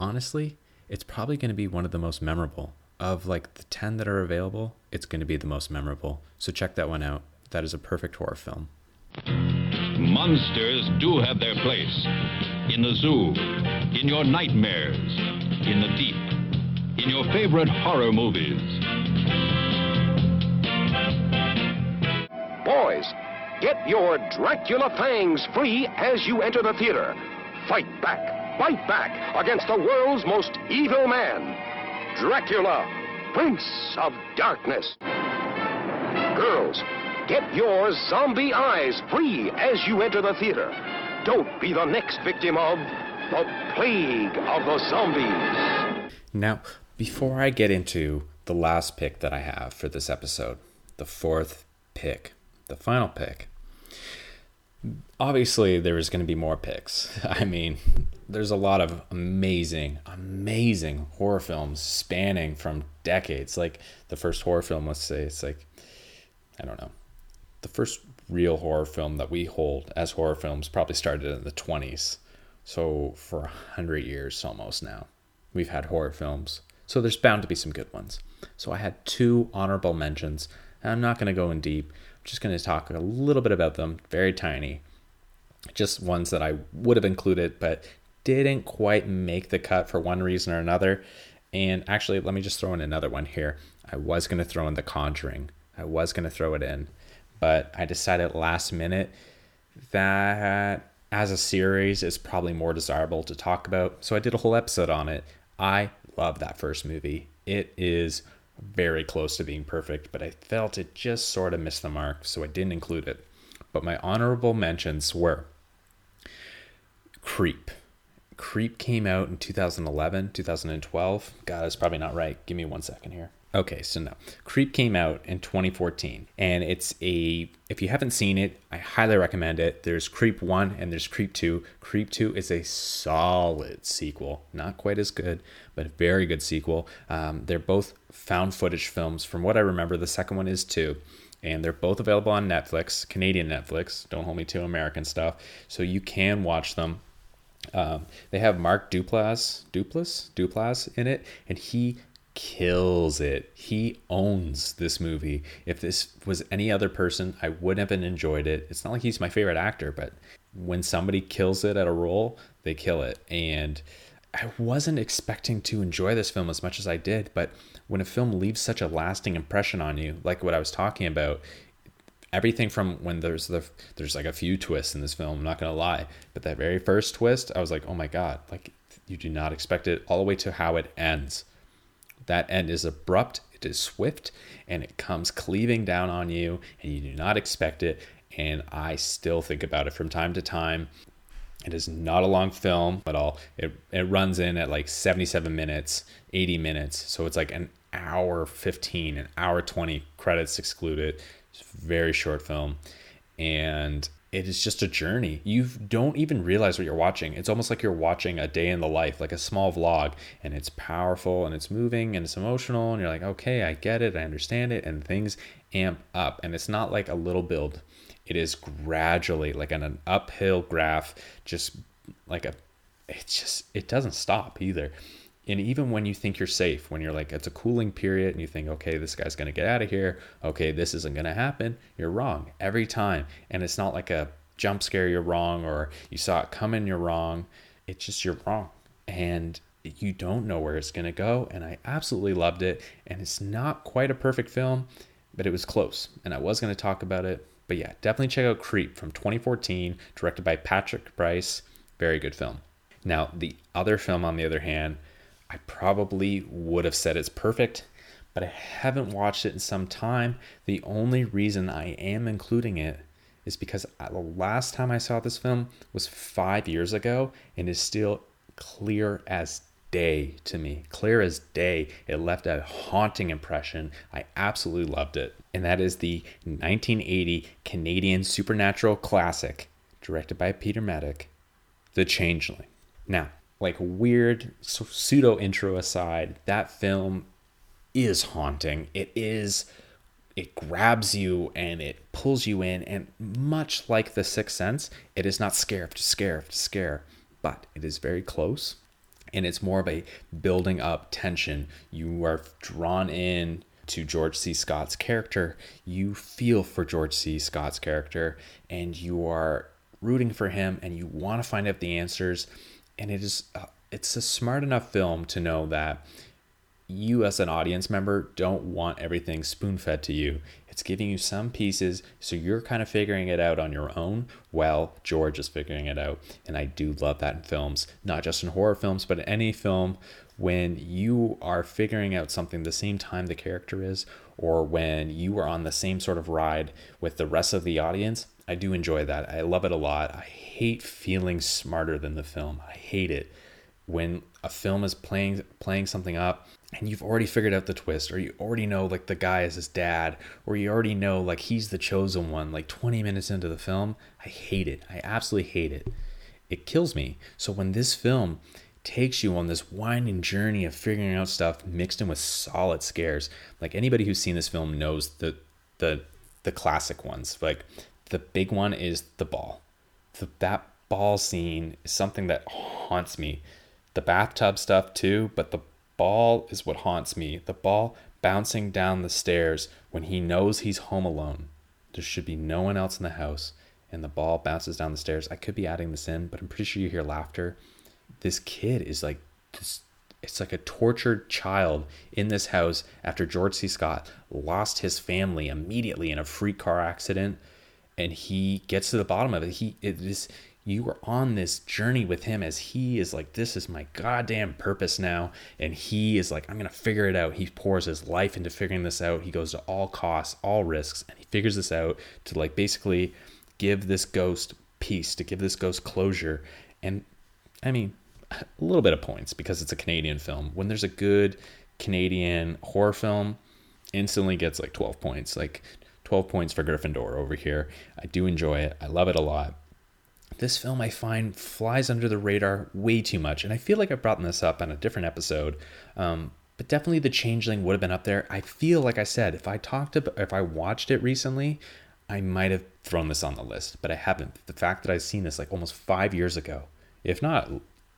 honestly, it's probably gonna be one of the most memorable. of like the 10 that are available, it's going to be the most memorable. So check that one out. That is a perfect horror film. Monsters do have their place in the zoo, in your nightmares, in the deep, in your favorite horror movies. Boys, get your Dracula fangs free as you enter the theater. Fight back against the world's most evil man, Dracula, Prince of Darkness. Girls, get your zombie eyes free as you enter the theater. Don't be the next victim of the plague of the zombies. Now, before I get into the last pick that I have for this episode, the fourth pick, the final pick, obviously there is going to be more picks. I mean, there's a lot of amazing horror films spanning from decades. Like the first horror film, let's say it's like, I don't know, the first real horror film that we hold as horror films probably started in the 20s. So for 100 years almost now, we've had horror films. So there's bound to be some good ones. So I had two honorable mentions. I'm not going to go in deep. I'm just going to talk a little bit about them, very tiny. Just ones that I would have included but didn't quite make the cut for one reason or another. And actually, let me just throw in another one here. I was going to throw in The Conjuring. I was going to throw it in, but I decided last minute that as a series is probably more desirable to talk about. So I did a whole episode on it. I love that first movie. It is very close to being perfect, but I felt it just sort of missed the mark, so I didn't include it. But my honorable mentions were Creep. Creep came out in 2011, 2012. God, that's probably not right. Give me one second here. Okay, so no. Creep came out in 2014, and it's a, if you haven't seen it, I highly recommend it. There's Creep 1 and there's Creep 2. Creep 2 is a solid sequel. Not quite as good, but a very good sequel. They're both found footage films. From what I remember, the second one is too, and they're both available on Netflix, Canadian Netflix. Don't hold me to American stuff, so you can watch them. They have Mark Duplass in it, and he kills it. He owns this movie. If this was any other person, I wouldn't have enjoyed it. It's not like he's my favorite actor, but when somebody kills it at a role, they kill it. And I wasn't expecting to enjoy this film as much as I did, but when a film leaves such a lasting impression on you, like what I was talking about, everything from when there's like a few twists in this film, I'm not gonna lie, but that very first twist, I was like, oh my God, like you do not expect it, all the way to how it ends. That end is abrupt, it is swift, and it comes cleaving down on you, and you do not expect it, and I still think about it from time to time. It is not a long film at all. It runs in at like 77 minutes, 80 minutes, so it's like an hour 15, an hour 20, credits excluded. It's a very short film, and it is just a journey. You don't even realize what you're watching. It's almost like you're watching a day in the life, like a small vlog, and it's powerful and it's moving and it's emotional, and you're like, okay, I get it, I understand it, and things amp up. And it's not like a little build. It is gradually like an uphill graph, just like a, it's just, it doesn't stop either. And even when you think you're safe, when you're like, it's a cooling period and you think, okay, this guy's going to get out of here. Okay, this isn't going to happen. You're wrong every time. And it's not like a jump scare, you're wrong, or you saw it coming, you're wrong. It's just you're wrong. And you don't know where it's going to go. And I absolutely loved it. And it's not quite a perfect film, but it was close. And I was going to talk about it. But yeah, definitely check out Creep from 2014, directed by Patrick Bryce. Very good film. Now, the other film, on the other hand, I probably would have said it's perfect, but I haven't watched it in some time. The only reason I am including it is because the last time I saw this film was 5 years ago and is still clear as day to me. Clear as day. It left a haunting impression. I absolutely loved it. And that is the 1980 Canadian supernatural classic, directed by Peter Medak, The Changeling. Now, like weird pseudo intro aside, that film is haunting. It grabs you and it pulls you in, and much like The Sixth Sense, it is not scare after scare after scare, but it is very close. And it's more of a building up tension. You are drawn in to George C. Scott's character. You feel for George C. Scott's character, and you are rooting for him, and you want to find out the answers. And it is, it's a smart enough film to know that you as an audience member don't want everything spoon-fed to you. It's giving you some pieces, so you're kind of figuring it out on your own while George is figuring it out. And I do love that in films, not just in horror films, but in any film, when you are figuring out something the same time the character is, or when you are on the same sort of ride with the rest of the audience. I do enjoy that. I love it a lot. I hate feeling smarter than the film. I hate it when a film is playing something up and you've already figured out the twist, or you already know like the guy is his dad, or you already know like he's the chosen one like 20 minutes into the film. I hate it. I absolutely hate it. It kills me. So when this film takes you on this winding journey of figuring out stuff mixed in with solid scares, like anybody who's seen this film knows the classic ones. Like the big one is the ball. That ball scene is something that haunts me. The bathtub stuff too, but the ball is what haunts me. The ball bouncing down the stairs when he knows he's home alone. There should be no one else in the house, and the ball bounces down the stairs. I could be adding this in, but I'm pretty sure you hear laughter. This kid is like this. It's like a tortured child in this house after George C. Scott lost his family immediately in a freak car accident, and he gets to the bottom of it. You are on this journey with him as he is like, this is my goddamn purpose now. And he is like, I'm going to figure it out. He pours his life into figuring this out. He goes to all costs, all risks, and he figures this out to like basically give this ghost peace, to give this ghost closure. And I mean, a little bit of points because it's a Canadian film. When there's a good Canadian horror film, instantly gets like 12 points, like 12 points for Gryffindor over here. I do enjoy it. I love it a lot. This film, I find, flies under the radar way too much. And I feel like I've brought this up on a different episode. But definitely The Changeling would have been up there. I feel like I said, if I watched it recently, I might have thrown this on the list. But I haven't. The fact that I've seen this like almost 5 years ago, if not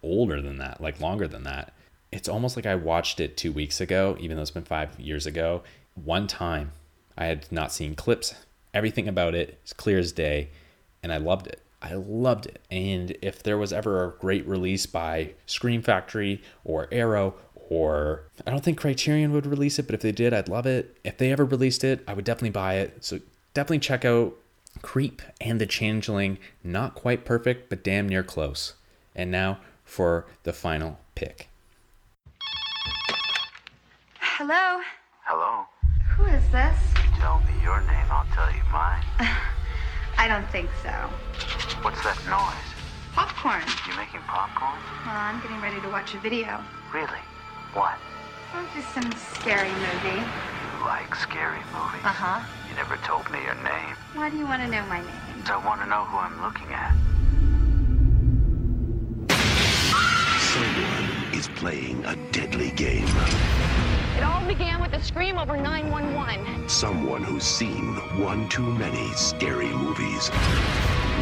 older than that, like longer than that, it's almost like I watched it 2 weeks ago, even though it's been 5 years ago. One time, I had not seen clips. Everything about it is clear as day. And I loved it. I loved it. And if there was ever a great release by Scream Factory or Arrow, or I don't think Criterion would release it, but if they did, I'd love it. If they ever released it, I would definitely buy it. So definitely check out Creep and The Changeling. Not quite perfect, but damn near close. And now for the final pick. Hello? Hello? Who is this? Tell me your name, I'll tell you mine. I don't think so. What's that noise? Popcorn. You making popcorn? Well, I'm getting ready to watch a video. Really? What? Well, just some scary movie. You like scary movies? Uh-huh. You never told me your name. Why do you want to know my name? I want to know who I'm looking at. Someone is playing a deadly game. It all began with a scream over 911. Someone who's seen one too many scary movies.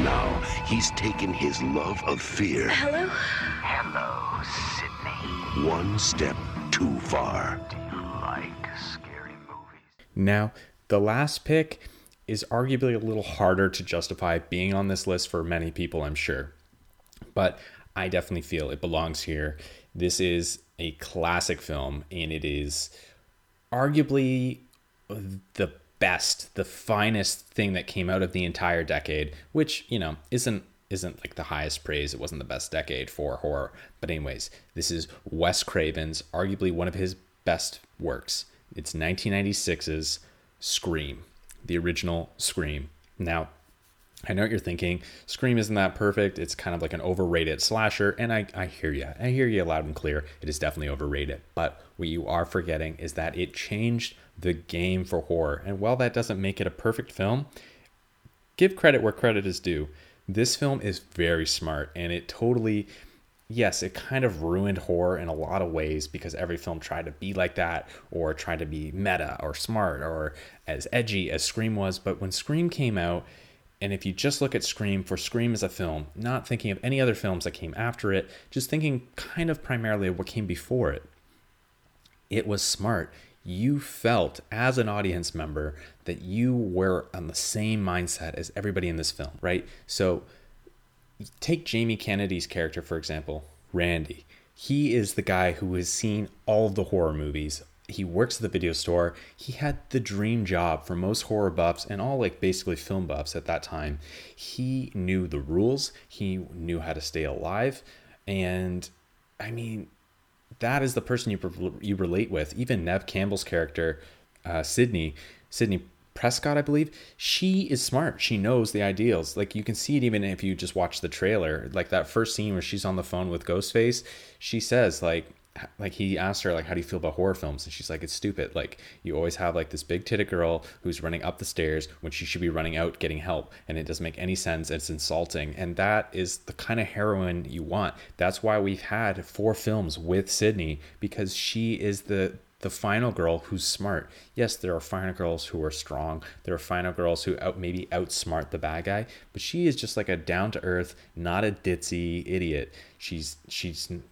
Now, he's taken his love of fear. Hello? Hello, Sydney. One step too far. Do you like scary movies? Now, the last pick is arguably a little harder to justify being on this list for many people, I'm sure. But I definitely feel it belongs here. This is a classic film, and it is arguably the best, the finest thing that came out of the entire decade, which, you know, isn't like the highest praise. It wasn't the best decade for horror, but anyways, this is Wes Craven's, arguably one of his best works. It's 1996's Scream, the original Scream. Now, I know what you're thinking. Scream isn't that perfect. It's kind of like an overrated slasher. And I hear you. I hear you loud and clear. It is definitely overrated. But what you are forgetting is that it changed the game for horror. And while that doesn't make it a perfect film, give credit where credit is due. This film is very smart. And it totally, yes, it kind of ruined horror in a lot of ways, because every film tried to be like that, or tried to be meta or smart or as edgy as Scream was. But when Scream came out, And if you just look at Scream for Scream as a film, not thinking of any other films that came after it, just thinking kind of primarily of what came before it, it was smart. You felt as an audience member that you were on the same mindset as everybody in this film, right? So take Jamie Kennedy's character, for example, Randy. He is the guy who has seen all of the horror movies. He works at the video store. He had the dream job for most horror buffs and all like basically film buffs at that time. He knew the rules. He knew how to stay alive. And I mean, that is the person you relate with. Even Neve Campbell's character, Sydney Prescott, I believe, she is smart. She knows the ideals. Like you can see it even if you just watch the trailer, like that first scene where she's on the phone with Ghostface, she says like he asked her, like, how do you feel about horror films? And she's like, it's stupid. Like you always have like this big titted girl who's running up the stairs when she should be running out getting help. And it doesn't make any sense. It's insulting. And that is the kind of heroine you want. That's why we've had 4 films with Sydney, because she is the final girl who's smart. Yes, there are final girls who are strong. There are final girls who maybe outsmart the bad guy, but she is just like a down-to-earth, not a ditzy idiot. She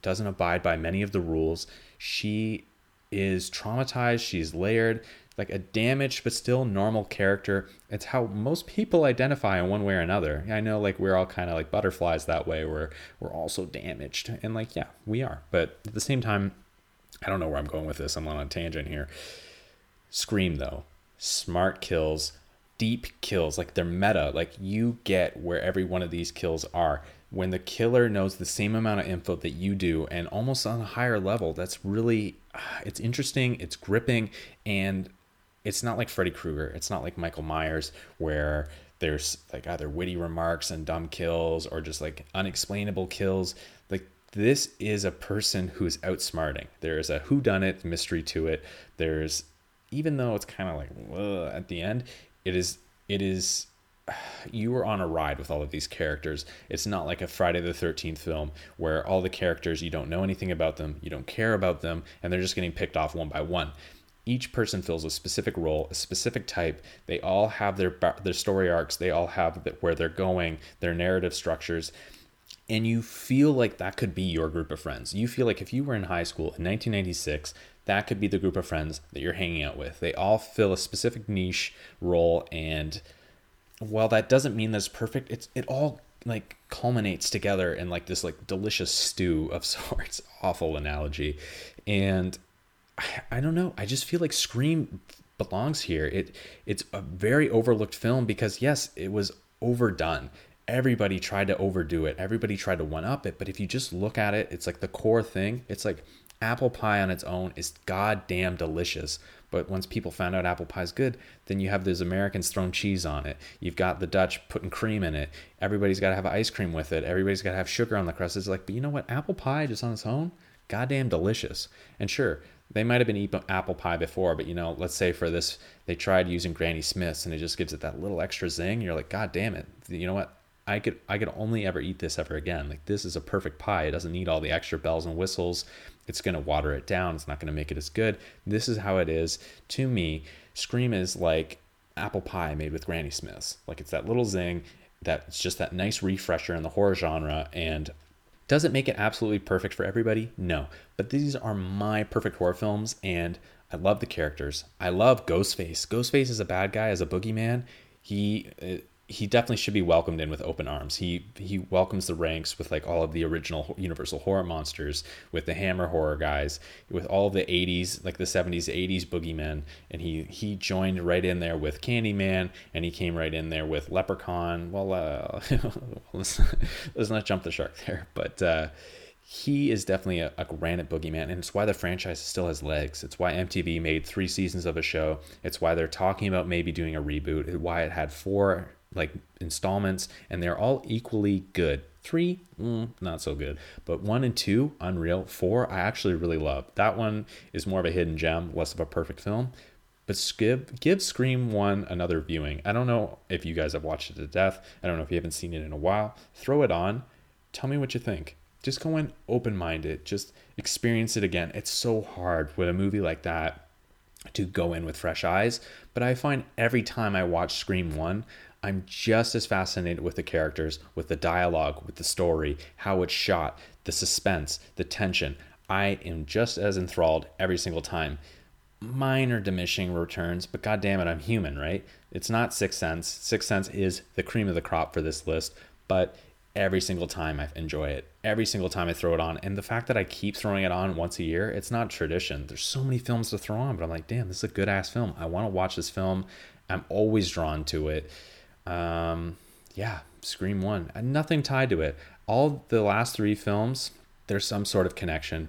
doesn't abide by many of the rules. She is traumatized. She's layered, like a damaged but still normal character. It's how most people identify in one way or another. I know like we're all kind of like butterflies that way, where we're all so damaged. And like, yeah, we are. But at the same time, I don't know where I'm going with this. I'm on a tangent here. Scream, though. Smart kills, deep kills, like they're meta. Like you get where every one of these kills are. When the killer knows the same amount of info that you do and almost on a higher level, that's really, it's interesting, it's gripping, and it's not like Freddy Krueger. It's not like Michael Myers where there's like either witty remarks and dumb kills or just like unexplainable kills. Like, this is a person who's outsmarting. There is a whodunit mystery to it. There's, even though it's kind of like at the end, it is. You were on a ride with all of these characters. It's not like a Friday the 13th film where all the characters, you don't know anything about them, you don't care about them, and they're just getting picked off one by one. Each person fills a specific role, a specific type. They all have their story arcs. They all have where they're going, their narrative structures. And you feel like that could be your group of friends. You feel like if you were in high school in 1996, that could be the group of friends that you're hanging out with. They all fill a specific niche role. And while that doesn't mean that's perfect, it all like culminates together in like this like delicious stew of sorts. Awful analogy. And I don't know. I just feel like Scream belongs here. It's a very overlooked film because yes, it was overdone. Everybody tried to overdo it. Everybody tried to one-up it. But if you just look at it, it's like the core thing. It's like apple pie on its own is goddamn delicious. But once people found out apple pie is good, then you have those Americans throwing cheese on it. You've got the Dutch putting cream in it. Everybody's got to have ice cream with it. Everybody's got to have sugar on the crust. It's like, but you know what? Apple pie just on its own, goddamn delicious. And sure, they might have been eating apple pie before, but you know, let's say for this, they tried using Granny Smith's and it just gives it that little extra zing. You're like, God damn it. You know what? I could only ever eat this ever again. Like this is a perfect pie. It doesn't need all the extra bells and whistles. It's going to water it down. It's not going to make it as good. This is how it is. To me, Scream is like apple pie made with Granny Smith's. Like it's that little zing, that's just that nice refresher in the horror genre. And does it make it absolutely perfect for everybody? No. But these are my perfect horror films, and I love the characters. I love Ghostface. Ghostface is a bad guy, as a boogeyman. He definitely should be welcomed in with open arms. He welcomes the ranks with like all of the original Universal horror monsters, with the Hammer horror guys, with all the 80s, like the 70s, 80s boogeymen. And he joined right in there with Candyman, and he came right in there with Leprechaun. Well, let's not jump the shark there, but he is definitely a granite boogeyman, and it's why the franchise still has legs. It's why MTV made 3 seasons of a show. It's why they're talking about maybe doing a reboot. It's why it had 4 like installments, and they're all equally good. 3, not so good, but 1 and 2, unreal. 4, I actually really love. That one is more of a hidden gem, less of a perfect film. But give Scream 1 another viewing. I don't know if you guys have watched it to death. I don't know if you haven't seen it in a while. Throw it on. Tell me what you think. Just go in open-minded. Just experience it again. It's so hard with a movie like that to go in with fresh eyes. But I find every time I watch Scream 1, I'm just as fascinated with the characters, with the dialogue, with the story, how it's shot, the suspense, the tension. I am just as enthralled every single time. Minor diminishing returns, but goddammit, I'm human, right? It's not Sixth Sense. Sixth Sense is the cream of the crop for this list, but every single time I enjoy it. Every single time I throw it on. And the fact that I keep throwing it on once a year, it's not tradition. There's so many films to throw on, but I'm like, damn, this is a good ass film. I want to watch this film. I'm always drawn to it. Yeah, Scream 1. Nothing tied to it. All the last three films, there's some sort of connection.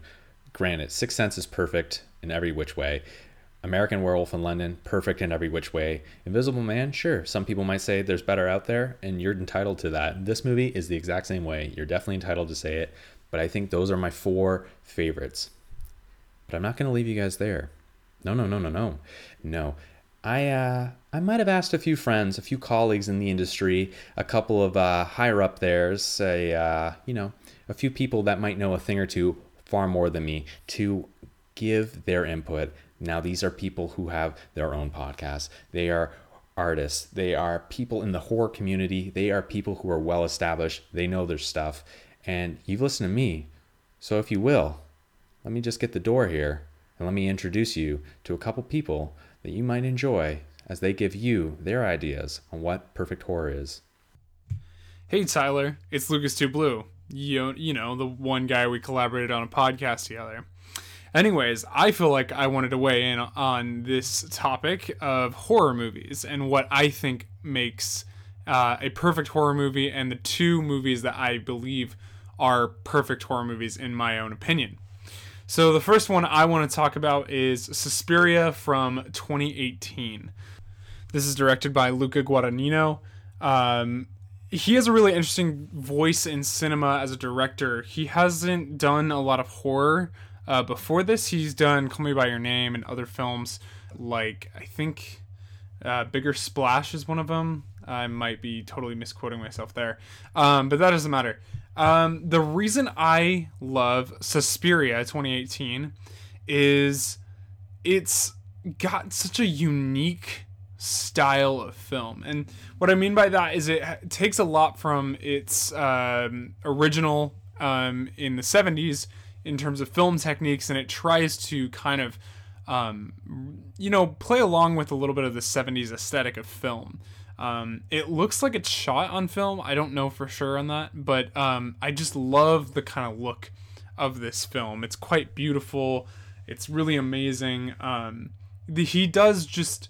Granted, Sixth Sense is perfect in every which way. American Werewolf in London, perfect in every which way. Invisible Man, sure. Some people might say there's better out there, and you're entitled to that. This movie is the exact same way. You're definitely entitled to say it, but I think those are my four favorites. But I'm not going to leave you guys there. No. I might have asked a few friends, a few colleagues in the industry, a couple of higher up there's, a few people that might know a thing or two far more than me to give their input. Now, these are people who have their own podcasts. They are artists. They are people in the horror community. They are people who are well-established. They know their stuff. And you've listened to me. So if you will, let me just get the door here and let me introduce you to a couple people that you might enjoy as they give you their ideas on what perfect horror is. Hey, Tyler. It's Lucas 2 Blue. You know, the one guy we collaborated on a podcast together. Anyways, I feel like I wanted to weigh in on this topic of horror movies and what I think makes a perfect horror movie and the two movies that I believe are perfect horror movies in my own opinion. So the first one I want to talk about is Suspiria from 2018. This is directed by Luca Guadagnino. He has a really interesting voice in cinema as a director. He hasn't done a lot of horror before this. He's done Call Me By Your Name and other films like, I think, Bigger Splash is one of them. I might be totally misquoting myself there. But that doesn't matter. The reason I love Suspiria 2018 is it's got such a unique style of film. And what I mean by that is it takes a lot from its original in the 70s in terms of film techniques, and it tries to kind of, play along with a little bit of the 70s aesthetic of film. It looks like it's shot on film. I don't know for sure on that, but I just love the kind of look of this film. It's quite beautiful. It's really amazing. He does just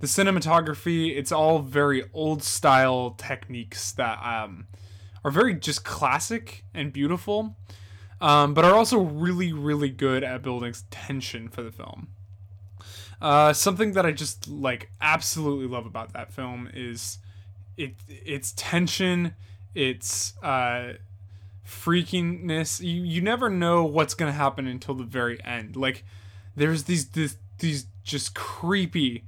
the cinematography. It's all very old style techniques that are very just classic and beautiful. But are also really, really good at building tension for the film. Something that I just absolutely love about that film is its tension, its freakiness. You never know what's gonna happen until the very end. There's these just creepy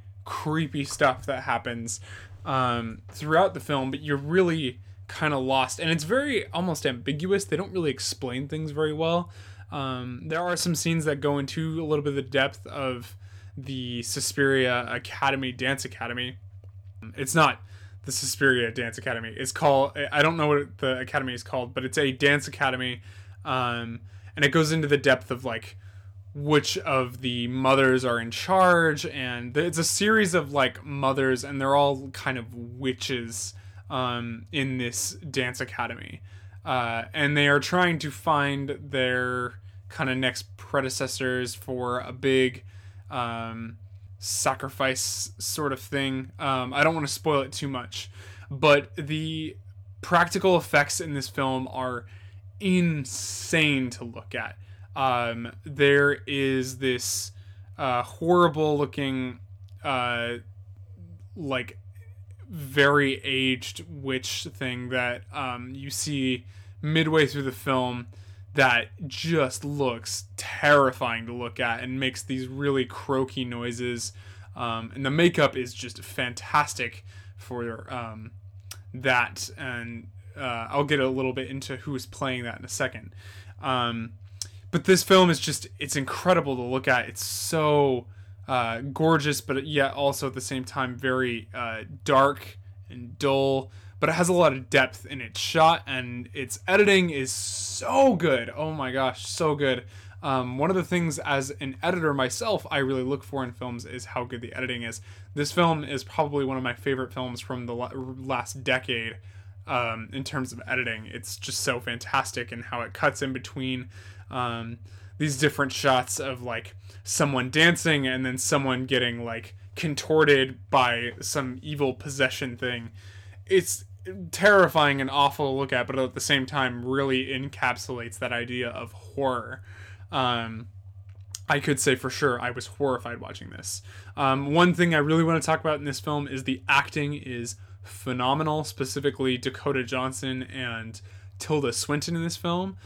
stuff that happens throughout the film, but you're really kind of lost, and it's very almost ambiguous. They don't really explain things very well. There are some scenes that go into a little bit of the depth of the Suspiria Academy Dance Academy. It's not the Suspiria Dance Academy. It's called, I don't know what the academy is called, but it's a dance academy, and it goes into the depth of which of the mothers are in charge, and it's a series of mothers, and they're all kind of witches in this dance academy, and they are trying to find their kind of next predecessors for a big sacrifice sort of thing. I don't want to spoil it too much, but the practical effects in this film are insane to look at. There is this horrible looking very aged witch thing that you see midway through the film that just looks terrifying to look at and makes these really croaky noises, and the makeup is just fantastic for that, and I'll get a little bit into who's playing that in a second, but this film is just, it's incredible to look at. It's so gorgeous, but yet also at the same time very dark and dull, but it has a lot of depth in its shot, and its editing is so good. Oh my gosh, so good. One of the things as an editor myself I really look for in films is how good the editing is. This film is probably one of my favorite films from the last decade in terms of editing. It's just so fantastic, and how it cuts in between these different shots of like someone dancing and then someone getting like contorted by some evil possession thing. It's terrifying and awful to look at, but at the same time really encapsulates that idea of horror. I could say for sure I was horrified watching this. One thing I really want to talk about in this film is the acting is phenomenal, specifically Dakota Johnson and Tilda Swinton in this film.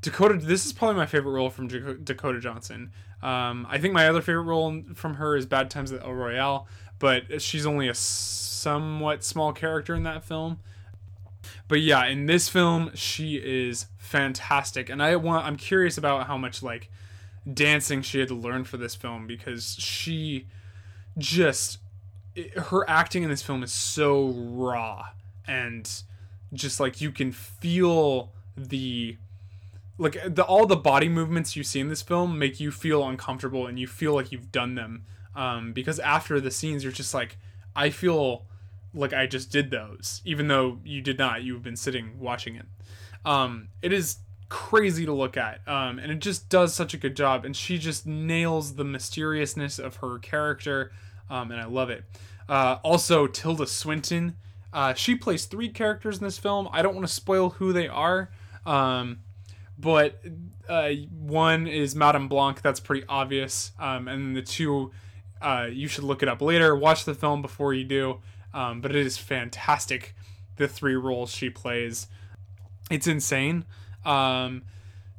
This is probably my favorite role from Dakota Johnson. I think my other favorite role from her is Bad Times at El Royale, but she's only a somewhat small character in that film. But yeah, in this film, she is fantastic. And I'm curious about how much like dancing she had to learn for this film, because her acting in this film is so raw, and just like you can feel all the body movements you see in this film make you feel uncomfortable, and you feel like you've done them. Because after the scenes, you're just like, I feel like I just did those, even though you did not. You've been sitting watching it. It is crazy to look at, and it just does such a good job. And she just nails the mysteriousness of her character, and I love it. Also, Tilda Swinton, she plays three characters in this film. I don't want to spoil who they are, but one is Madame Blanc. That's pretty obvious, and the two. You should look it up later. Watch the film before you do. But it is fantastic, the three roles she plays. It's insane.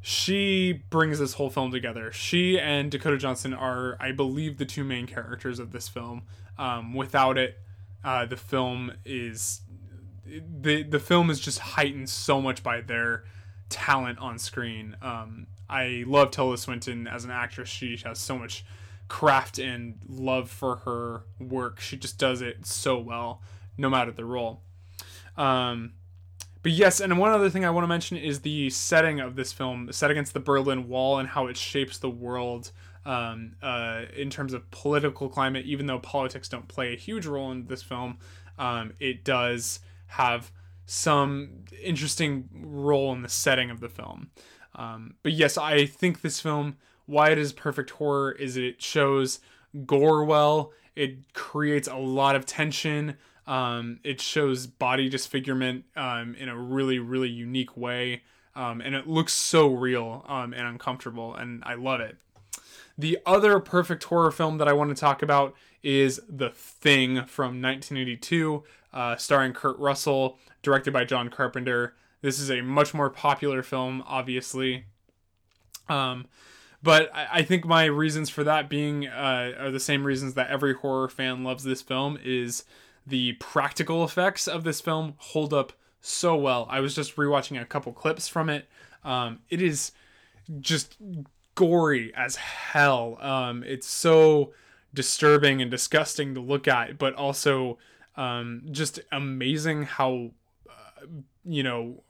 She brings this whole film together. She and Dakota Johnson are, I believe, the two main characters of this film. Without it, the film is just heightened so much by their talent on screen. I love Tilda Swinton as an actress. She has so much craft and love for her work. She just does it so well, no matter the role. But yes, and one other thing I want to mention is the setting of this film, set against the Berlin Wall, and how it shapes the world in terms of political climate. Even though politics don't play a huge role in this film, it does have some interesting role in the setting of the film. But yes, I think this film, why it is perfect horror, is it shows gore well. It creates a lot of tension. It shows body disfigurement in a really, really unique way. And it looks so real and uncomfortable, and I love it. The other perfect horror film that I want to talk about is The Thing from 1982, starring Kurt Russell, directed by John Carpenter. This is a much more popular film, obviously. But I think my reasons for that being are the same reasons that every horror fan loves this film, is the practical effects of this film hold up so well. I was just rewatching a couple clips from it. It is just gory as hell. It's so disturbing and disgusting to look at, but also just amazing how,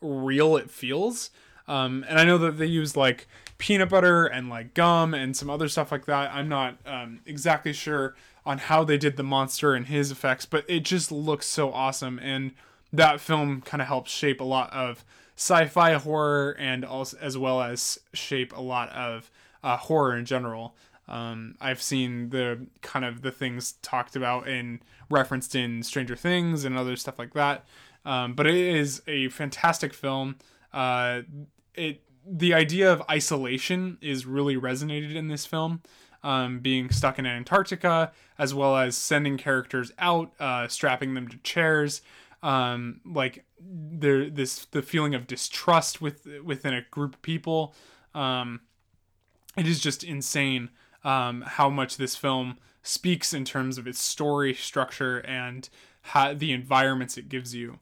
real it feels. And I know that they use like peanut butter and like gum and some other stuff like that. I'm not exactly sure on how they did the monster and his effects, but it just looks so awesome. And that film kind of helps shape a lot of sci-fi horror, and also as well as shape a lot of horror in general. I've seen the kind of the things talked about and referenced in Stranger Things and other stuff like that. But it is a fantastic film. The idea of isolation is really resonated in this film, being stuck in Antarctica, as well as sending characters out, strapping them to chairs, the feeling of distrust within a group of people. It is just insane, how much this film speaks in terms of its story structure and how the environments it gives you.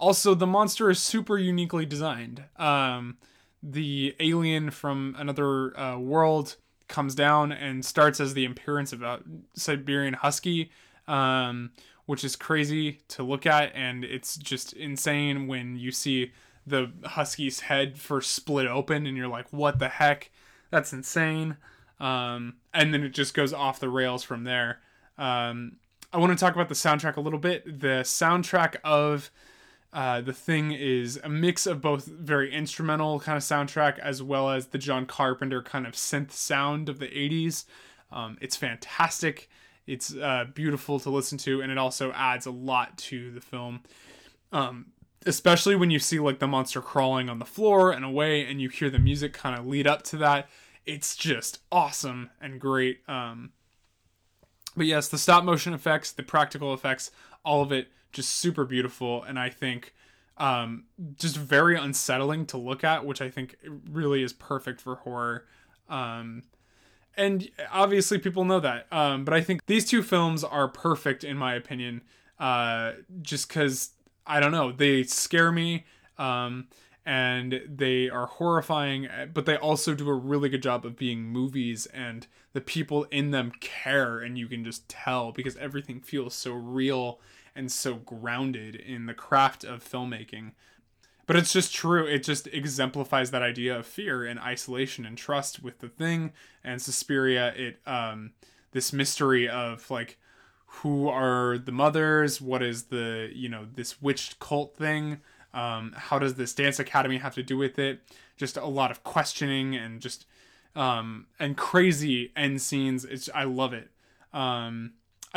Also, the monster is super uniquely designed. The alien from another world comes down and starts as the appearance of a Siberian husky, which is crazy to look at, and it's just insane when you see the husky's head first split open, and you're like, what the heck? That's insane. And then it just goes off the rails from there. I want to talk about the soundtrack a little bit. The soundtrack of The Thing is a mix of both very instrumental kind of soundtrack as well as the John Carpenter kind of synth sound of the 80s. It's fantastic. It's beautiful to listen to, and it also adds a lot to the film. Especially when you see like the monster crawling on the floor and away, and you hear the music kind of lead up to that. It's just awesome and great. But yes, the stop motion effects, the practical effects, all of it just super beautiful. And I think just very unsettling to look at, which I think really is perfect for horror. And obviously people know that. But I think these two films are perfect in my opinion. Just because, I don't know, they scare me. And they are horrifying, but they also do a really good job of being movies, and the people in them care, and you can just tell because everything feels so real and so grounded in the craft of filmmaking. But it's just true. It just exemplifies that idea of fear and isolation and trust with The Thing and Suspiria. This mystery of like, who are the mothers? What is the, this witch cult thing? How does this dance academy have to do with it? Just a lot of questioning and just, and crazy end scenes. I love it. I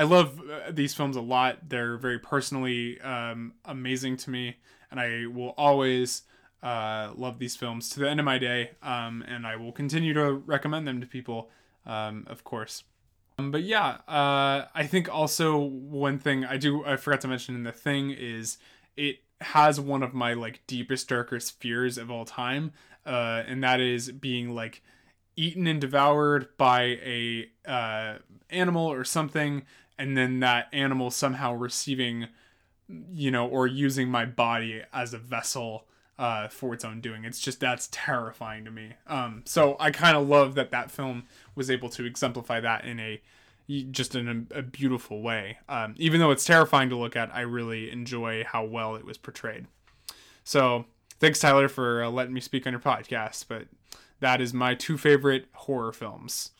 love these films a lot. They're very personally, amazing to me, and I will always, love these films to the end of my day. And I will continue to recommend them to people. Of course. But yeah, I think also one thing I forgot to mention in The Thing is it has one of my like deepest, darkest fears of all time. And that is being like eaten and devoured by a, animal or something. And then that animal somehow receiving, or using my body as a vessel, for its own doing. It's just, that's terrifying to me. So I kind of love that film was able to exemplify that in a beautiful way. Even though it's terrifying to look at, I really enjoy how well it was portrayed. So thanks, Tyler, for letting me speak on your podcast. But that is my two favorite horror films.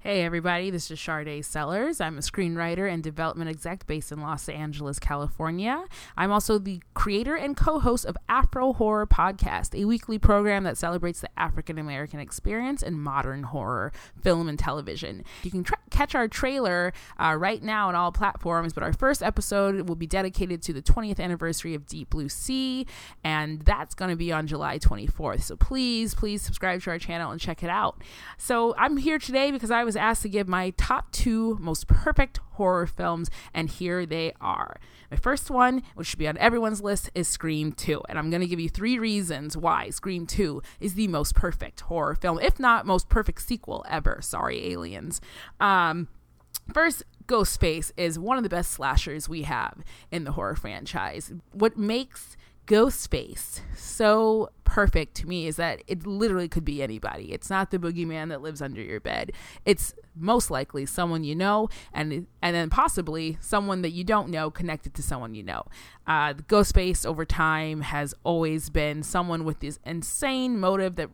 Hey, everybody. This is Shardae Sellers. I'm a screenwriter and development exec based in Los Angeles, California. I'm also the creator and co-host of Afro Horror Podcast, a weekly program that celebrates the African-American experience in modern horror, film, and television. You can catch our trailer right now on all platforms, but our first episode will be dedicated to the 20th anniversary of Deep Blue Sea, and that's going to be on July 24th. So please subscribe to our channel and check it out. So I'm here today because I was asked to give my top two most perfect horror films, and here they are. My first one, which should be on everyone's list, is Scream 2, and I'm going to give you three reasons why Scream 2 is the most perfect horror film, if not most perfect sequel ever. Sorry, aliens. First, Ghostface is one of the best slashers we have in the horror franchise. What makes Ghostface so perfect to me is that it literally could be anybody. It's not the boogeyman that lives under your bed. It's most likely someone you know, and then possibly someone that you don't know connected to someone you know. The Ghostface over time has always been someone with this insane motive that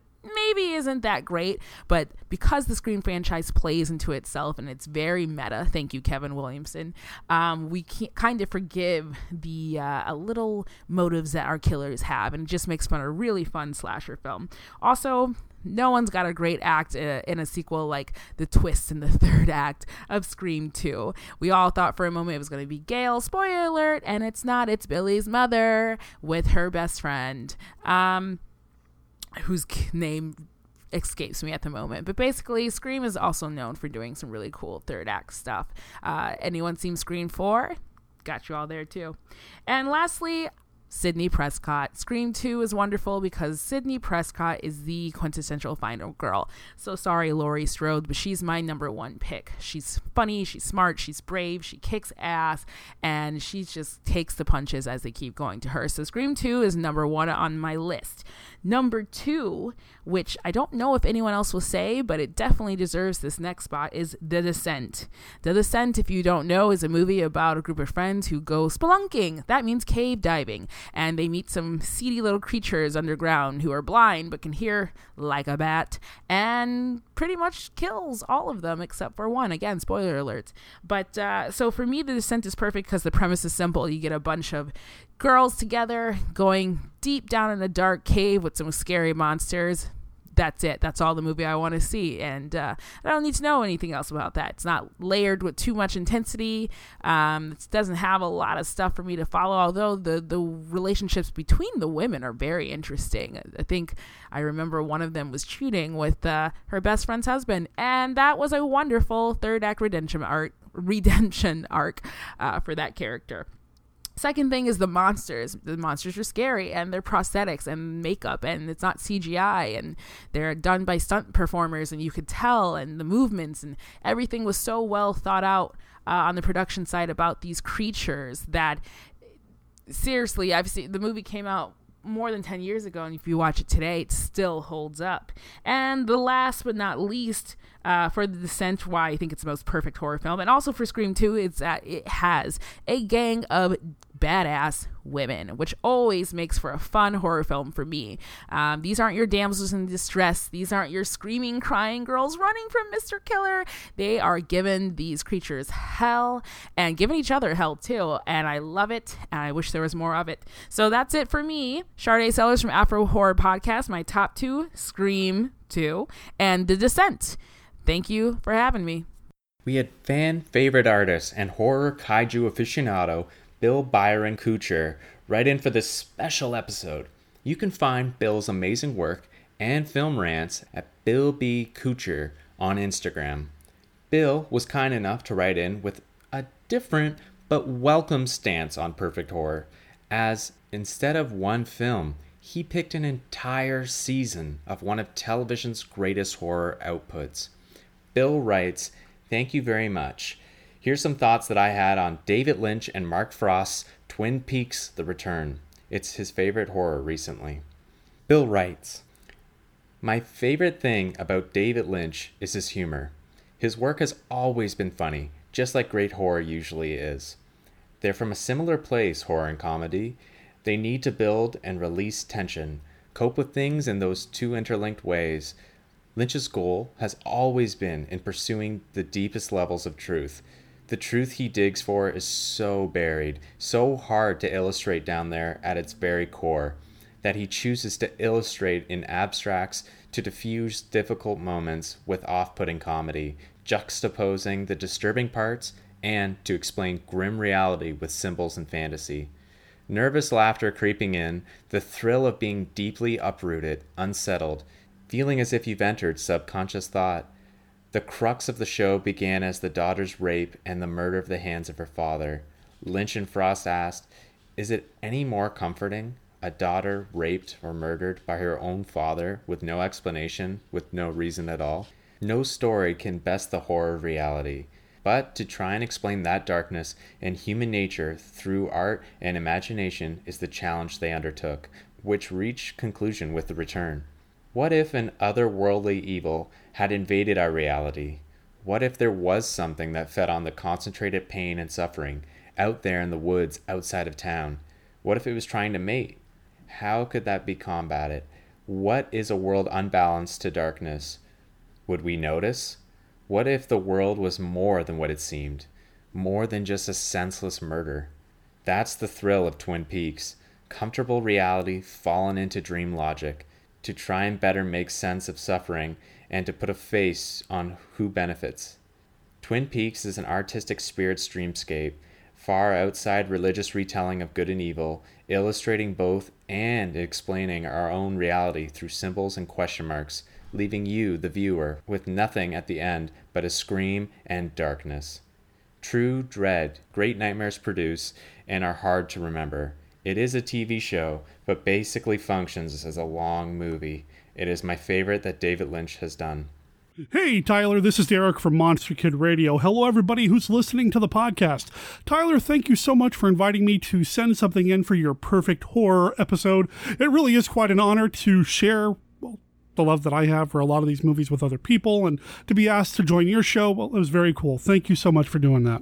maybe isn't that great, but because the Scream franchise plays into itself and it's very meta, thank you, Kevin Williamson, we kind of forgive the little motives that our killers have, and it just makes a really fun slasher film. Also, no one's got a great act in a sequel like the twist in the third act of Scream 2. We all thought for a moment it was going to be Gail, spoiler alert, and it's not. It's Billy's mother with her best friend. Whose name escapes me at the moment. But basically, Scream is also known for doing some really cool third act stuff. Anyone seen Scream 4? Got you all there too. And lastly, Sydney Prescott. Scream 2 is wonderful because Sydney Prescott is the quintessential final girl. So sorry, Laurie Strode, but she's my number one pick. She's funny, she's smart, she's brave, she kicks ass, and she just takes the punches as they keep going to her. So Scream 2 is number one on my list. Number two, which I don't know if anyone else will say, but it definitely deserves this next spot, is The Descent. The Descent, if you don't know, is a movie about a group of friends who go spelunking. That means cave diving. And they meet some seedy little creatures underground who are blind but can hear like a bat, and pretty much kills all of them except for one. Again, spoiler alert. But so for me, The Descent is perfect because the premise is simple. You get a bunch of girls together going deep down in a dark cave with some scary monsters. That's it. That's all the movie I want to see. And I don't need to know anything else about that. It's not layered with too much intensity. It doesn't have a lot of stuff for me to follow, although the relationships between the women are very interesting. I think I remember one of them was cheating with her best friend's husband, and that was a wonderful third act redemption arc for that character. Second thing is the monsters. The monsters are scary, and they're prosthetics and makeup, and it's not CGI, and they're done by stunt performers, and you could tell, and the movements, and everything was so well thought out on the production side about these creatures that, seriously, I've seen, the movie came out more than 10 years ago, and if you watch it today, it still holds up. And the last but not least, for The Descent, why I think it's the most perfect horror film, and also for Scream 2, it's that it has a gang of badass women, which always makes for a fun horror film for me. These aren't your damsels in distress. These aren't your screaming, crying girls running from Mr. Killer. They are giving these creatures hell and giving each other hell too. And I love it. And I wish there was more of it. So that's it for me. Shardae Sellers from Afro Horror Podcast. My top two, Scream 2 and The Descent. Thank you for having me. We had fan favorite artist and horror kaiju aficionado Bill Byron Kuchar right in for this special episode. You can find Bill's amazing work and film rants at Bill B. Kuchar on Instagram. Bill was kind enough to write in with a different but welcome stance on perfect horror, as instead of one film, he picked an entire season of one of television's greatest horror outputs. Bill writes, "Thank you very much. Here's some thoughts that I had on David Lynch and Mark Frost's Twin Peaks: The Return. It's his favorite horror recently." Bill writes, "My favorite thing about David Lynch is his humor. His work has always been funny, just like great horror usually is. They're from a similar place, horror and comedy. They need to build and release tension, cope with things in those two interlinked ways. Lynch's goal has always been in pursuing the deepest levels of truth. The truth he digs for is so buried, so hard to illustrate down there at its very core, that he chooses to illustrate in abstracts to diffuse difficult moments with off-putting comedy, juxtaposing the disturbing parts and to explain grim reality with symbols and fantasy. Nervous laughter creeping in, the thrill of being deeply uprooted, unsettled, feeling as if you've entered subconscious thought. The crux of the show began as the daughter's rape and the murder of the hands of her father. Lynch and Frost asked, is it any more comforting? A daughter raped or murdered by her own father with no explanation, with no reason at all? No story can best the horror of reality. But to try and explain that darkness and human nature through art and imagination is the challenge they undertook, which reached conclusion with The Return. What if an otherworldly evil had invaded our reality? What if there was something that fed on the concentrated pain and suffering out there in the woods outside of town? What if it was trying to mate? How could that be combated? What is a world unbalanced to darkness? Would we notice? What if the world was more than what it seemed? More than just a senseless murder? That's the thrill of Twin Peaks. Comfortable reality fallen into dream logic, to try and better make sense of suffering and to put a face on who benefits. Twin Peaks is an artistic spirit's dreamscape, far outside religious retelling of good and evil, illustrating both and explaining our own reality through symbols and question marks, leaving you, the viewer, with nothing at the end but a scream and darkness. True dread, great nightmares produce, and are hard to remember. It is a TV show, but basically functions as a long movie. It is my favorite that David Lynch has done. Hey, Tyler, this is Derek from Monster Kid Radio. Hello, everybody who's listening to the podcast. Tyler, thank you so much for inviting me to send something in for your perfect horror episode. It really is quite an honor to share the love that I have for a lot of these movies with other people, and to be asked to join your show, well, it was very cool. Thank you so much for doing that.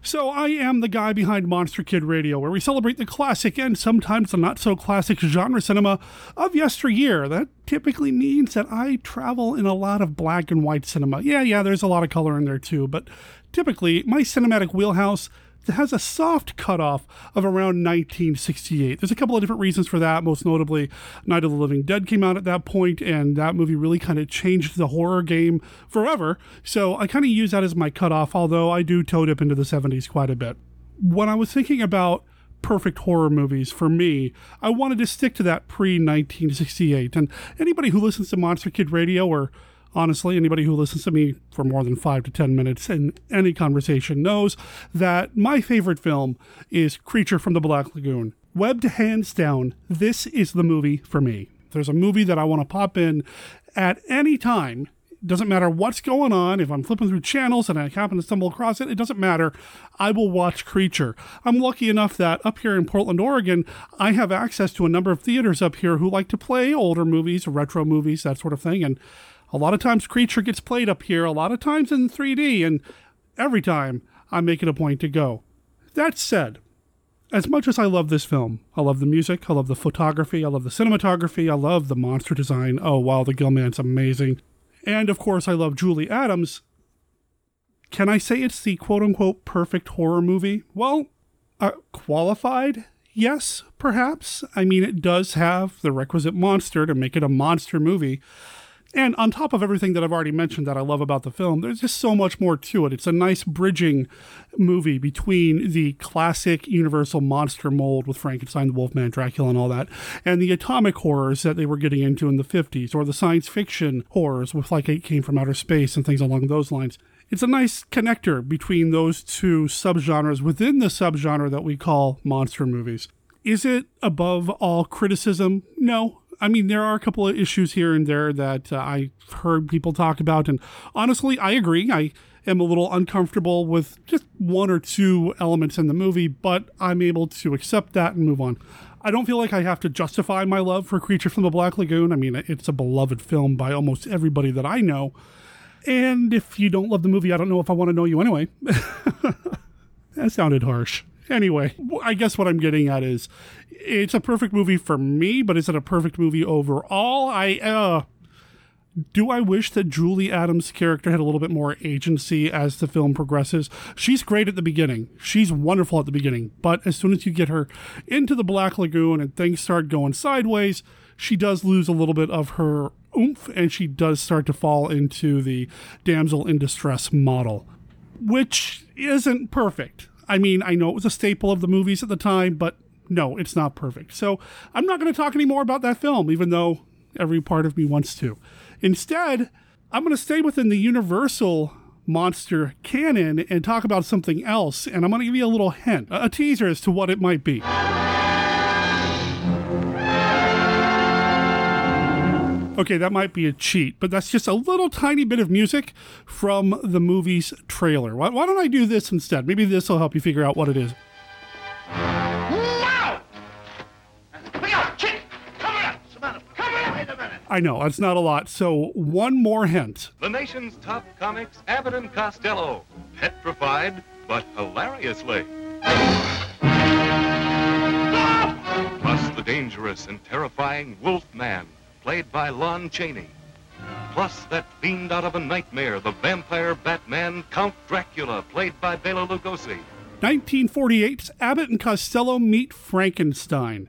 So I am the guy behind Monster Kid Radio, where we celebrate the classic and sometimes the not-so-classic genre cinema of yesteryear. That typically means that I travel in a lot of black and white cinema. Yeah, there's a lot of color in there too, but typically my cinematic wheelhouse has a soft cutoff of around 1968. There's a couple of different reasons for that. Most notably, Night of the Living Dead came out at that point, and that movie really kind of changed the horror game forever. So I kind of use that as my cutoff, although I do toe dip into the 70s quite a bit. When I was thinking about perfect horror movies for me, I wanted to stick to that pre-1968. And anybody who listens to Monster Kid Radio, or honestly, anybody who listens to me for more than 5 to 10 minutes in any conversation knows that my favorite film is Creature from the Black Lagoon. Webbed hands down, this is the movie for me. There's a movie that I want to pop in at any time. Doesn't matter what's going on. If I'm flipping through channels and I happen to stumble across it, it doesn't matter. I will watch Creature. I'm lucky enough that up here in Portland, Oregon, I have access to a number of theaters up here who like to play older movies, retro movies, that sort of thing. And a lot of times Creature gets played up here, a lot of times in 3D, and every time I make it a point to go. That said, as much as I love this film, I love the music, I love the photography, I love the cinematography, I love the monster design. Oh, wow, the Gillman's amazing. And, of course, I love Julie Adams. Can I say it's the quote-unquote perfect horror movie? Well, qualified? Yes, perhaps. I mean, it does have the requisite monster to make it a monster movie. And on top of everything that I've already mentioned that I love about the film, there's just so much more to it. It's a nice bridging movie between the classic Universal monster mold with Frankenstein, the Wolfman, Dracula, and all that, and the atomic horrors that they were getting into in the 50s, or the science fiction horrors with like It Came from Outer Space and things along those lines. It's a nice connector between those two subgenres within the subgenre that we call monster movies. Is it above all criticism? No. I mean, there are a couple of issues here and there that I've heard people talk about. And honestly, I agree. I am a little uncomfortable with just one or two elements in the movie, but I'm able to accept that and move on. I don't feel like I have to justify my love for Creature from the Black Lagoon. I mean, it's a beloved film by almost everybody that I know. And if you don't love the movie, I don't know if I want to know you anyway. That sounded harsh. Anyway, I guess what I'm getting at is it's a perfect movie for me, but is it a perfect movie overall? Do I wish that Julie Adams' character had a little bit more agency as the film progresses? She's great at the beginning. She's wonderful at the beginning. But as soon as you get her into the Black Lagoon and things start going sideways, she does lose a little bit of her oomph, and she does start to fall into the damsel in distress model, which isn't perfect. I mean, I know it was a staple of the movies at the time, but no, it's not perfect. So I'm not going to talk any more about that film, even though every part of me wants to. Instead, I'm going to stay within the Universal monster canon and talk about something else. And I'm going to give you a little hint, a teaser as to what it might be. Okay, that might be a cheat, but that's just a little tiny bit of music from the movie's trailer. Why don't I do this instead? Maybe this will help you figure out what it is. Now! Pick up, kid! Cover it up! Cover it up! Wait a minute! I know, that's not a lot, so one more hint. The nation's top comics, Abbott and Costello. Petrified, but hilariously. Ah! Plus the dangerous and terrifying Wolfman, played by Lon Chaney. Plus that fiend out of a nightmare, the vampire Batman, Count Dracula, played by Bela Lugosi. 1948's Abbott and Costello meet Frankenstein.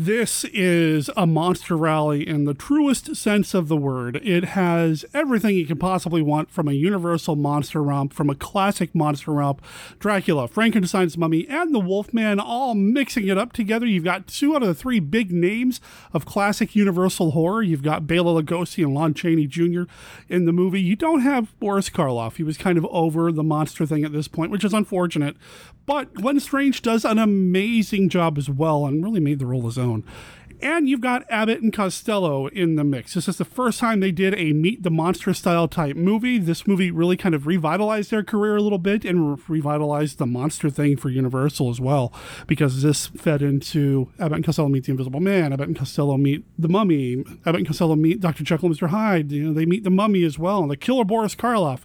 This is a monster rally in the truest sense of the word. It has everything you could possibly want from a universal monster romp, from a classic monster romp, Dracula, Frankenstein's Mummy, and the Wolfman all mixing it up together. You've got two out of the three big names of classic universal horror. You've got Bela Lugosi and Lon Chaney Jr. in the movie. You don't have Boris Karloff. He was kind of over the monster thing at this point, which is unfortunate. But Glenn Strange does an amazing job as well and really made the role his own. And you've got Abbott and Costello in the mix. This is the first time they did a Meet the Monster style type movie. This movie really kind of revitalized their career a little bit and revitalized the monster thing for Universal as well, because this fed into Abbott and Costello Meet the Invisible Man, Abbott and Costello Meet the Mummy, Abbott and Costello Meet Dr. Jekyll and Mr. Hyde. You know, they meet the Mummy as well, and the killer Boris Karloff.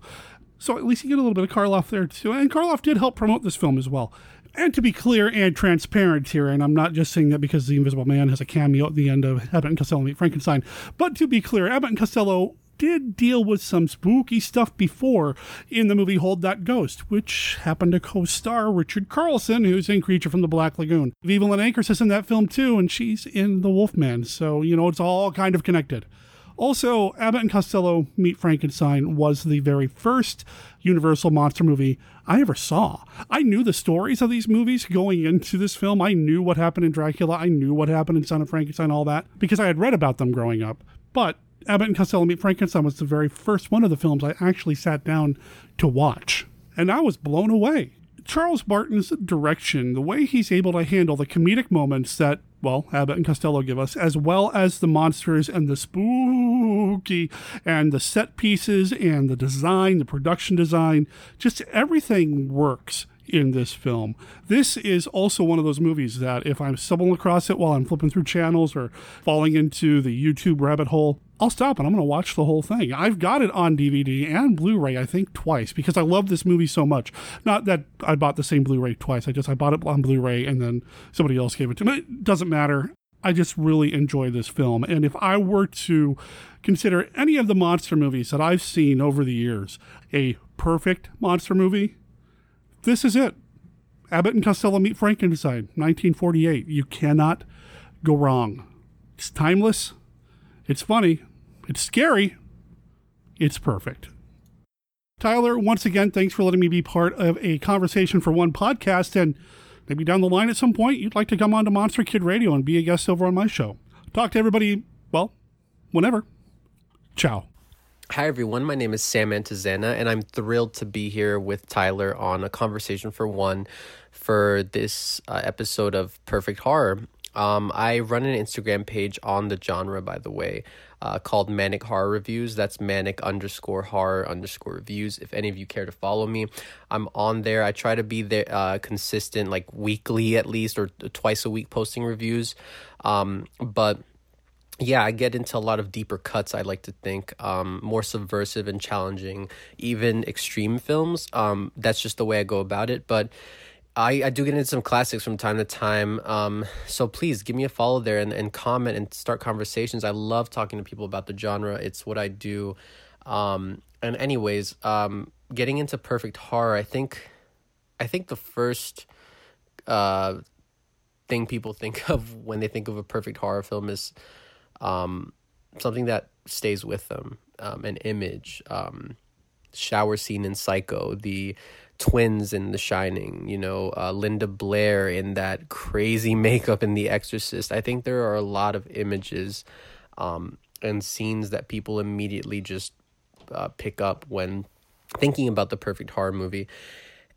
So at least you get a little bit of Karloff there too. And Karloff did help promote this film as well. And to be clear and transparent here, and I'm not just saying that because The Invisible Man has a cameo at the end of Abbott and Costello Meet Frankenstein, but to be clear, Abbott and Costello did deal with some spooky stuff before in the movie Hold That Ghost, which happened to co-star Richard Carlson, who's in Creature from the Black Lagoon. Viva Lynn Anchor's is in that film too, and she's in The Wolfman, so, you know, it's all kind of connected. Also, Abbott and Costello Meet Frankenstein was the very first Universal monster movie I ever saw. I knew the stories of these movies going into this film. I knew what happened in Dracula. I knew what happened in Son of Frankenstein, all that, because I had read about them growing up. But Abbott and Costello Meet Frankenstein was the very first one of the films I actually sat down to watch. And I was blown away. Charles Martin's direction, the way he's able to handle the comedic moments that, well, Abbott and Costello give us, as well as the monsters and the spooky and the set pieces and the design, the production design, just everything works in this film. This is also one of those movies that if I'm stumbling across it while I'm flipping through channels or falling into the YouTube rabbit hole, I'll stop and I'm going to watch the whole thing. I've got it on DVD and Blu-ray, I think, twice, because I love this movie so much. Not that I bought the same Blu-ray twice. I bought it on Blu-ray and then somebody else gave it to me. It doesn't matter. I just really enjoy this film. And if I were to consider any of the monster movies that I've seen over the years a perfect monster movie, this is it. Abbott and Costello Meet Frankenstein, 1948. You cannot go wrong. It's timeless. It's funny. It's scary. It's perfect. Tyler, once again, thanks for letting me be part of A Conversation for One Podcast. And maybe down the line at some point, you'd like to come on to Monster Kid Radio and be a guest over on my show. Talk to everybody, well, whenever. Ciao. Hi, everyone. My name is Sam Antezana, and I'm thrilled to be here with Tyler on A Conversation for One for this episode of Perfect Horror. I run an Instagram page on the genre, by the way, called Manic Horror Reviews. That's manic_horror_reviews. If any of you care to follow me, I'm on there. I try to be there consistent, like weekly at least, or twice a week posting reviews. But yeah, I get into a lot of deeper cuts, I like to think, more subversive and challenging, even extreme films. That's just the way I go about it. But I do get into some classics from time to time. So please give me a follow there and comment and start conversations. I love talking to people about the genre. It's what I do. And anyways, getting into perfect horror, I think the first thing people think of when they think of a perfect horror film is something that stays with them, an image, shower scene in Psycho, the twins in The Shining, you know, Linda Blair in that crazy makeup in The Exorcist. I think there are a lot of images, and scenes that people immediately just, pick up when thinking about the perfect horror movie.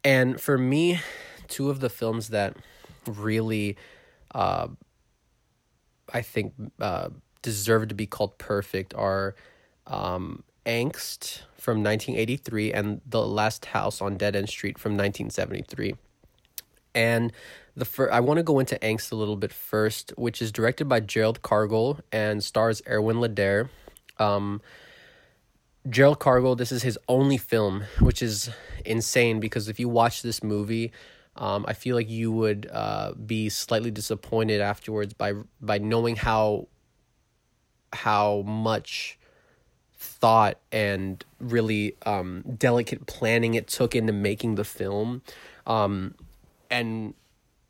And for me, two of the films that really, deserve to be called perfect are Angst from 1983 and The Last House on Dead End Street from 1973. And I want to go into Angst a little bit first, which is directed by Gerald Cargill and stars Erwin Ladaer. Gerald Cargill, this is his only film, which is insane because if you watch this movie, I feel like you would be slightly disappointed afterwards by knowing how much thought and really delicate planning it took into making the film, and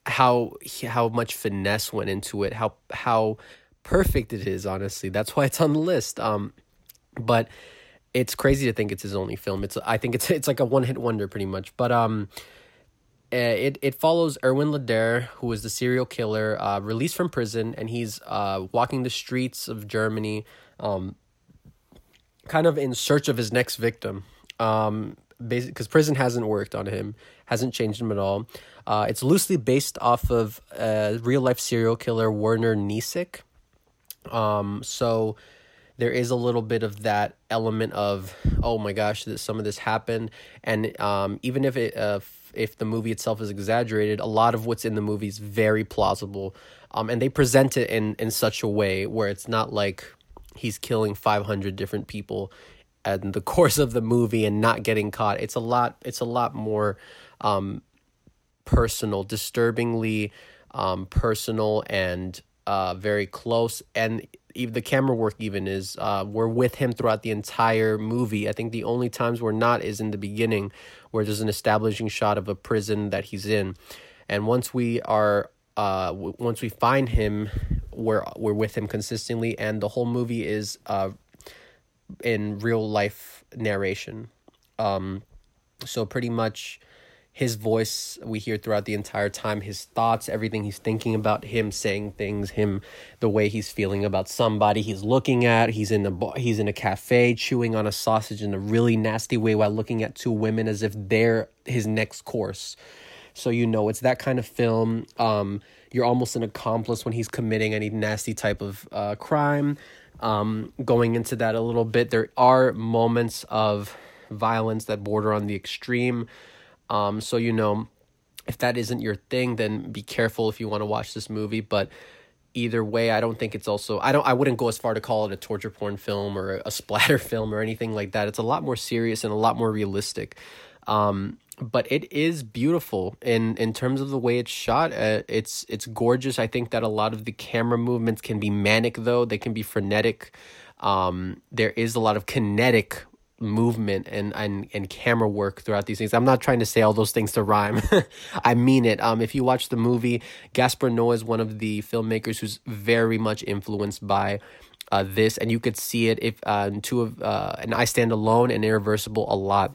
how much finesse went into it, how perfect it is, honestly. That's why it's on the list. But it's crazy to think it's his only film. I think it's like a one-hit wonder pretty much. But it follows Erwin Lederer, who is the serial killer, released from prison, and he's walking the streets of Germany, kind of in search of his next victim. Basically, because prison hasn't worked on him, hasn't changed him at all. It's loosely based off of real life serial killer Werner Niesek. So there is a little bit of that element of, oh my gosh, that some of this happened. And even if it if the movie itself is exaggerated, a lot of what's in the movie is very plausible. And they present it in such a way where it's not like he's killing 500 different people in the course of the movie and not getting caught. It's a lot more personal, disturbingly personal, and very close. And even the camera work even is, we're with him throughout the entire movie. I think the only times we're not is in the beginning, where there's an establishing shot of a prison that he's in. And once we find him, we're with him consistently, and the whole movie is in real life narration. So pretty much his voice we hear throughout the entire time, his thoughts, everything he's thinking about, him saying things, him, the way he's feeling about somebody he's looking at. He's in a cafe chewing on a sausage in a really nasty way while looking at two women as if they're his next course. So, it's that kind of film. You're almost an accomplice when he's committing any nasty type of crime. Going into that a little bit, there are moments of violence that border on the extreme. So, if that isn't your thing, then be careful if you want to watch this movie. But either way, I don't think it's also, I wouldn't go as far to call it a torture porn film or a splatter film or anything like that. It's a lot more serious and a lot more realistic. But it is beautiful in terms of the way it's shot. It's gorgeous. I think that a lot of the camera movements can be manic, though. They can be frenetic. There is a lot of kinetic movement and camera work throughout these things. I'm not trying to say all those things to rhyme. I mean it. If you watch the movie, Gaspar Noé is one of the filmmakers who's very much influenced by this, and you could see it if in I Stand Alone and Irreversible a lot,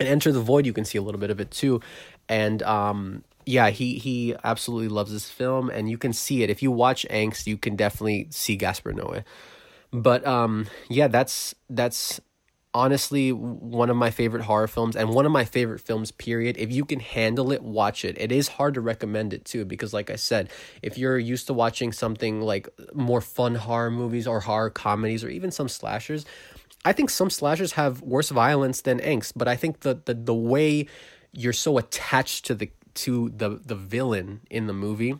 and Enter the Void. You can see a little bit of it too, and he absolutely loves this film, and you can see it if you watch Angst. You can definitely see Gaspar Noé, but that's. Honestly, one of my favorite horror films and one of my favorite films, period. If you can handle it, watch it. It is hard to recommend it too, because like I said, if you're used to watching something like more fun horror movies or horror comedies or even some slashers, I think some slashers have worse violence than Angst, but I think the way you're so attached to the villain in the movie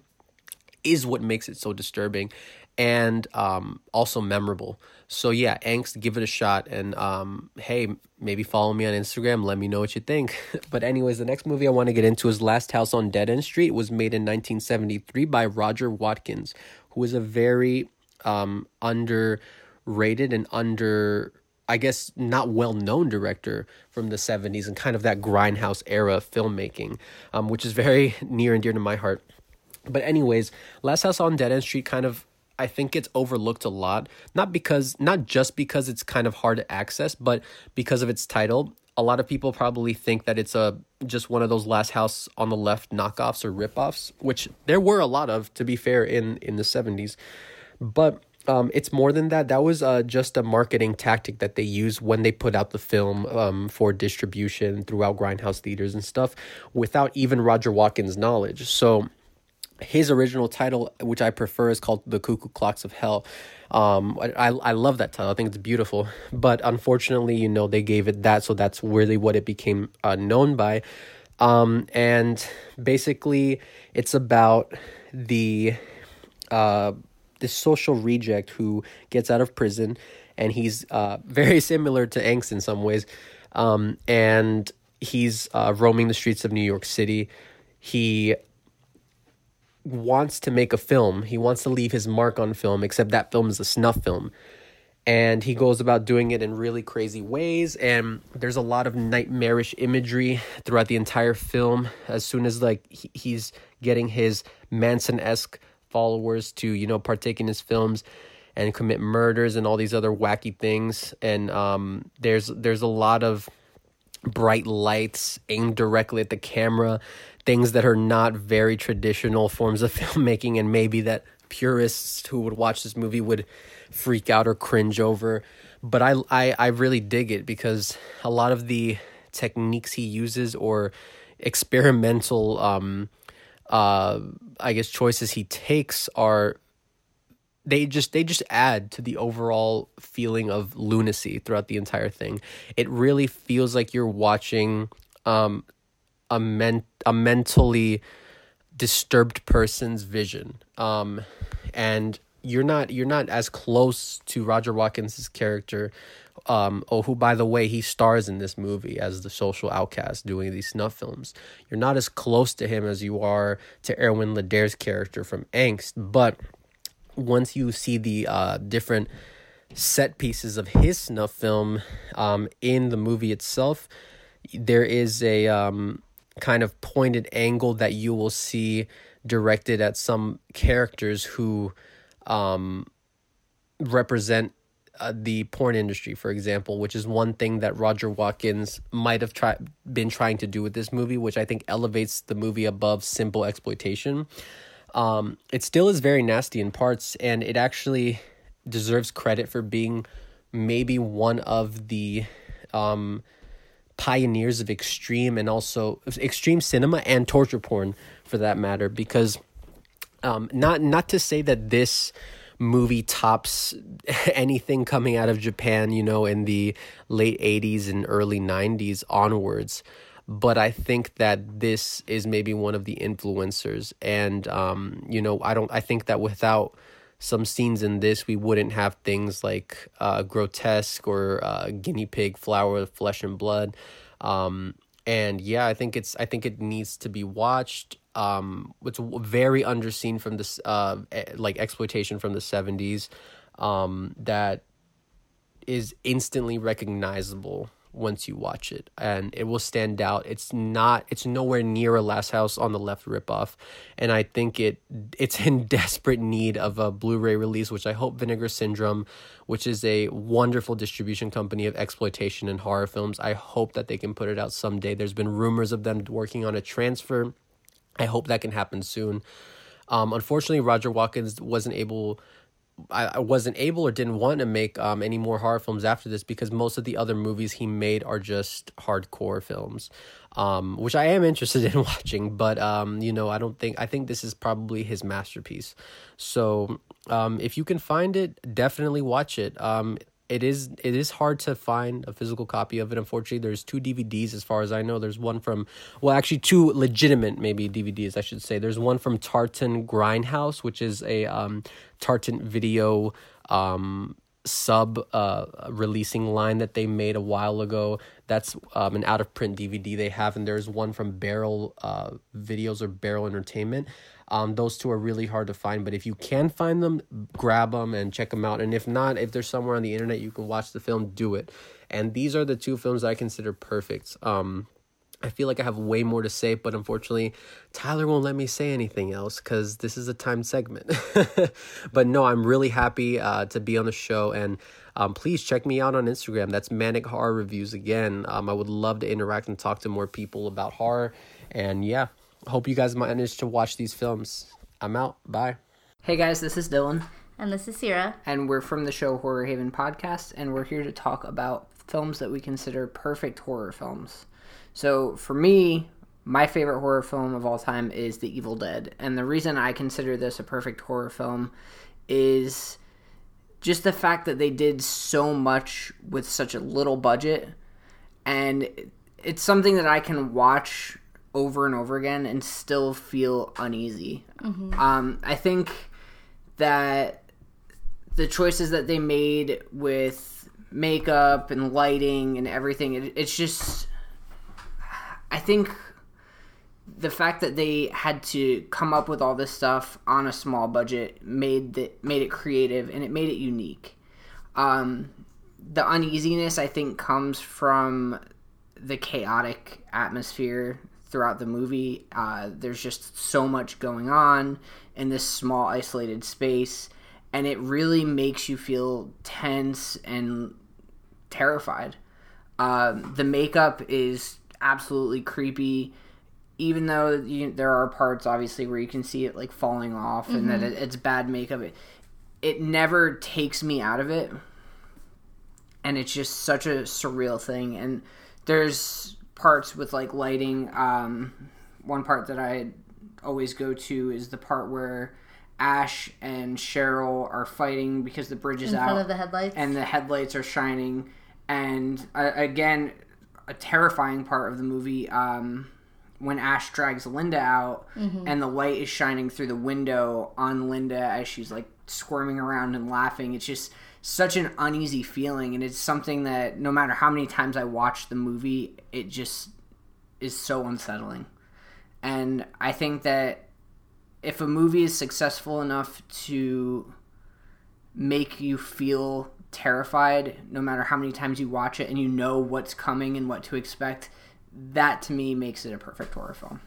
is what makes it so disturbing and also memorable. So yeah, Angst, give it a shot, and hey, maybe follow me on Instagram, let me know what you think. But anyways, the next movie I want to get into is Last House on Dead End Street. It was made in 1973 by Roger Watkins, who is a very underrated and not well-known director from the 70s and kind of that grindhouse era of filmmaking, which is very near and dear to my heart. But anyways, Last House on Dead End Street kind of, I think it's overlooked a lot, not just because it's kind of hard to access, but because of its title. A lot of people probably think that it's just one of those Last House on the Left knockoffs or ripoffs, which there were a lot of, to be fair, in the 70s. But it's more than that. That was just a marketing tactic that they used when they put out the film for distribution throughout grindhouse theaters and stuff, without even Roger Watkins' knowledge. So his original title, which I prefer, is called The Cuckoo Clocks of Hell. I love that title. I think it's beautiful. But unfortunately, they gave it that, so that's really what it became known by. And basically, it's about the social reject who gets out of prison, and he's very similar to Angst in some ways. And he's roaming the streets of New York City. He wants to make a film. He wants to leave his mark on film, except that film is a snuff film. And he goes about doing it in really crazy ways. And there's a lot of nightmarish imagery throughout the entire film. As soon as like he's getting his Manson-esque followers to, you know, partake in his films and commit murders and all these other wacky things. And there's a lot of bright lights aimed directly at the camera, things that are not very traditional forms of filmmaking, and maybe that purists who would watch this movie would freak out or cringe over. But I really dig it, because a lot of the techniques he uses or experimental choices he takes are they just add to the overall feeling of lunacy throughout the entire thing. It really feels like you're watching a mentally disturbed person's vision, and you're not as close to Roger Watkins's character, who, by the way, he stars in this movie as the social outcast doing these snuff films. You're not as close to him as you are to Erwin Leder's character from Angst, but once you see the different set pieces of his snuff film in the movie itself, there is a kind of pointed angle that you will see directed at some characters who represent the porn industry, for example, which is one thing that Roger Watkins might have been trying to do with this movie, which I think elevates the movie above simple exploitation. It still is very nasty in parts, and it actually deserves credit for being maybe one of the pioneers of extreme, and also extreme cinema and torture porn for that matter, because not to say that this movie tops anything coming out of Japan, you know, in the late 80s and early 90s onwards, but I think that this is maybe one of the influencers. And I think that without some scenes in this, we wouldn't have things like Grotesque or Guinea Pig, Flower, Flesh and Blood. I think it needs to be watched. It's very underseen from this exploitation from the 70s that is instantly recognizable once you watch it, and it will stand out. It's nowhere near a Last House on the Left ripoff, and I think it's in desperate need of a Blu-ray release, which I hope Vinegar Syndrome, which is a wonderful distribution company of exploitation and horror films, I hope that they can put it out someday. There's been rumors of them working on a transfer. I hope that can happen soon. Unfortunately, Roger Watkins wasn't able or didn't want to make any more horror films after this, because most of the other movies he made are just hardcore films, which I am interested in watching, but I think this is probably his masterpiece. So if you can find it, definitely watch it. It is hard to find a physical copy of it. Unfortunately, there's 2 DVDs as far as I know. There's one from, well, actually 2 legitimate maybe DVDs, I should say. There's one from Tartan Grindhouse, which is a Tartan Video releasing line that they made a while ago. That's an out-of-print DVD they have. And there's one from Barrel Videos or Barrel Entertainment. Those 2 are really hard to find, but if you can find them, grab them and check them out. And if not, if they're somewhere on the internet, you can watch the film, do it. And these are the 2 films that I consider perfect. I feel like I have way more to say, but unfortunately, Tyler won't let me say anything else because this is a timed segment. But no, I'm really happy to be on the show, and please check me out on Instagram. That's Manic Horror Reviews again. I would love to interact and talk to more people about horror, and yeah. Hope you guys managed to watch these films. I'm out. Bye. Hey guys, this is Dylan. And this is Sierra. And we're from the show Horror Haven Podcast, and we're here to talk about films that we consider perfect horror films. So for me, my favorite horror film of all time is The Evil Dead. And the reason I consider this a perfect horror film is just the fact that they did so much with such a little budget. And it's something that I can watch over and over again and still feel uneasy. Mm-hmm. I think that the choices that they made with makeup and lighting and everything, it's just, I think the fact that they had to come up with all this stuff on a small budget made it creative, and it made it unique. The uneasiness, I think, comes from the chaotic atmosphere throughout the movie. There's just so much going on in this small, isolated space, and it really makes you feel tense and terrified. The makeup is absolutely creepy, even though there are parts, obviously, where you can see it, like, falling off and that it's bad makeup. It never takes me out of it, and it's just such a surreal thing. And there's parts with, like, lighting. One part that I always go to is the part where Ash and Cheryl are fighting because the bridge is out. In front of the headlights. And the headlights are shining. And, again, a terrifying part of the movie, when Ash drags Linda out and the light is shining through the window on Linda as she's, like, squirming around and laughing. It's just such an uneasy feeling, and it's something that no matter how many times I watch the movie, it just is so unsettling. And I think that if a movie is successful enough to make you feel terrified no matter how many times you watch it, and you know what's coming and what to expect, that to me makes it a perfect horror film.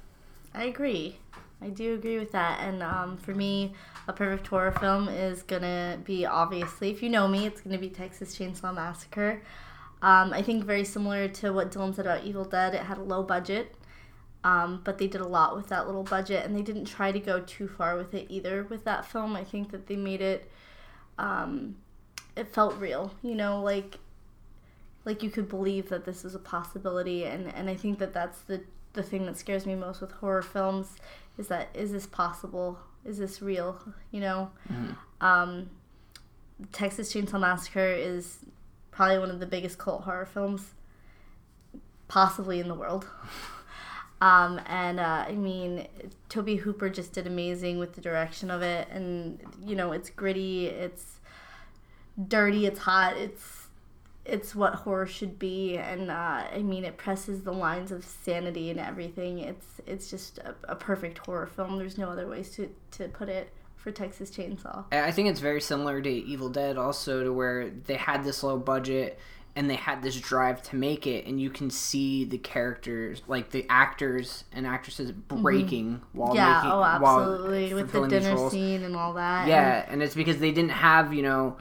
I agree. I do agree with that. And for me, a perfect horror film is going to be, obviously, if you know me, it's going to be Texas Chainsaw Massacre. I think very similar to what Dylan said about Evil Dead, it had a low budget, but they did a lot with that little budget, and they didn't try to go too far with it either with that film. I think that they made it, it felt real, you know, like you could believe that this was a possibility, and I think that that's the thing that scares me most with horror films is that, is this possible? Is this real? You know? Texas Chainsaw Massacre is probably one of the biggest cult horror films possibly in the world. I mean, Tobe Hooper just did amazing with the direction of it, and, you know, it's gritty, it's dirty, it's hot, it's what horror should be, and I mean, it presses the lines of sanity and everything. It's just a perfect horror film. There's no other ways to put it for Texas Chainsaw. I think it's very similar to Evil Dead also, to where they had this low budget and they had this drive to make it, and you can see the characters, like the actors and actresses breaking while making... Yeah, oh, absolutely, with the dinner scene and all that. Yeah, and it's because they didn't have, you know,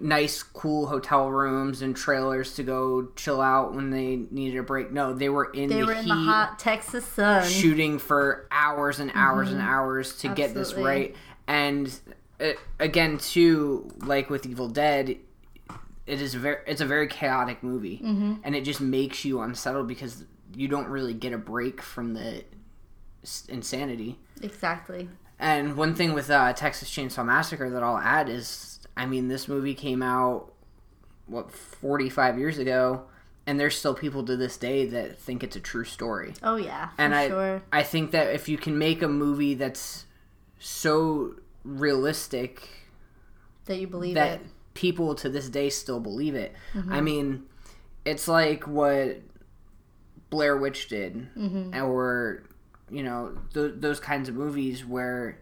nice, cool hotel rooms and trailers to go chill out when they needed a break. No, they were in the heat. They were in the hot Texas sun. Shooting for hours and hours and hours to get this right. And it, again, too, like with Evil Dead, it's a very chaotic movie. And it just makes you unsettled because you don't really get a break from the insanity. Exactly. And one thing with Texas Chainsaw Massacre that I'll add is, I mean, this movie came out, 45 years ago, and there's still people to this day that think it's a true story. Oh, yeah, for sure. I think that if you can make a movie that's so realistic... That you believe it. That people to this day still believe it. I mean, it's like what Blair Witch did, or, you know, those kinds of movies where...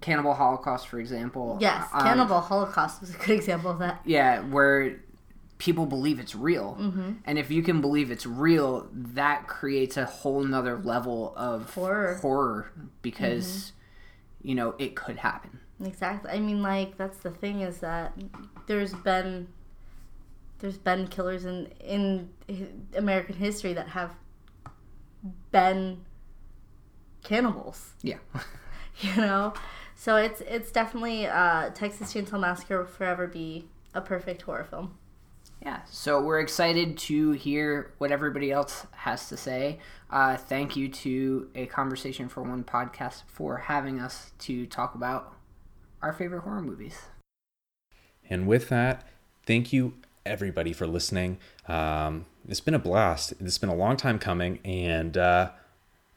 Cannibal Holocaust, for example. Yes, Cannibal Holocaust was a good example of that. Yeah, where people believe it's real. And if you can believe it's real, that creates a whole nother level of horror because, you know, it could happen. Exactly. I mean, like, that's the thing, is that there's been killers in American history that have been cannibals. Yeah. You know? So it's definitely, Texas Chainsaw Massacre will forever be a perfect horror film. Yeah, so we're excited to hear what everybody else has to say. Thank you to A Conversation for One Podcast for having us to talk about our favorite horror movies. And with that, thank you everybody for listening. It's been a blast. It's been a long time coming, and...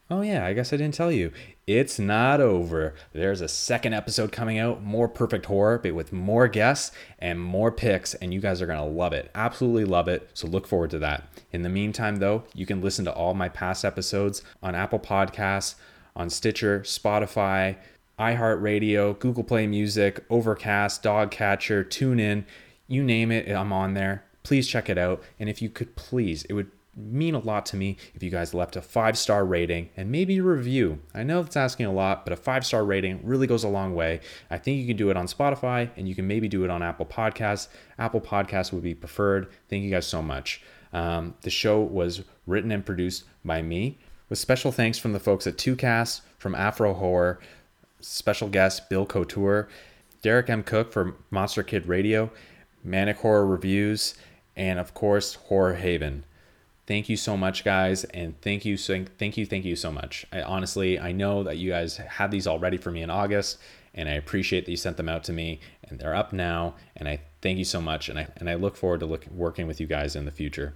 Oh yeah, I guess I didn't tell you. It's not over. There's a second episode coming out, more perfect horror, but with more guests and more picks, and you guys are going to love it. Absolutely love it, so look forward to that. In the meantime, though, you can listen to all my past episodes on Apple Podcasts, on Stitcher, Spotify, iHeartRadio, Google Play Music, Overcast, Dogcatcher, TuneIn. You name it, I'm on there. Please check it out. And if you could please, it would mean a lot to me if you guys left a 5-star rating and maybe a review. I know it's asking a lot, but a 5-star rating really goes a long way. I think you can do it on Spotify, and you can maybe do it on Apple Podcasts. Apple Podcasts would be preferred. Thank you guys so much. The show was written and produced by me, with special thanks from the folks at 2Cast, from Afro Horror, special guest Bill Couture, Derek M. Cook for Monster Kid Radio, Manic Horror Reviews, and of course, Horror Haven. Thank you so much, guys, and thank you so much. I know that you guys had these all ready for me in August, and I appreciate that you sent them out to me, and they're up now, and I thank you so much, and I look forward to working with you guys in the future.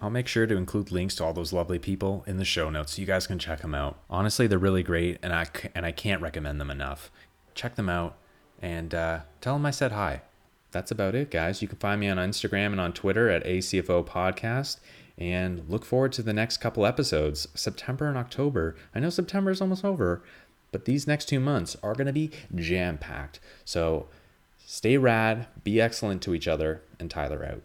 I'll make sure to include links to all those lovely people in the show notes so you guys can check them out. Honestly, they're really great, and I can't recommend them enough. Check them out, and tell them I said hi. That's about it, guys. You can find me on Instagram and on Twitter at ACFO Podcast. And look forward to the next couple episodes, September and October. I know September is almost over, but these next 2 months are going to be jam-packed. So stay rad, be excellent to each other, and Tyler out.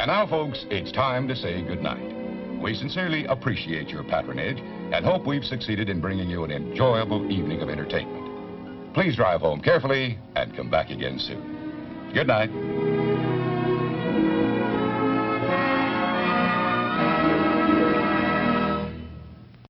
And now, folks, it's time to say goodnight. We sincerely appreciate your patronage and hope we've succeeded in bringing you an enjoyable evening of entertainment. Please drive home carefully and come back again soon. Good night.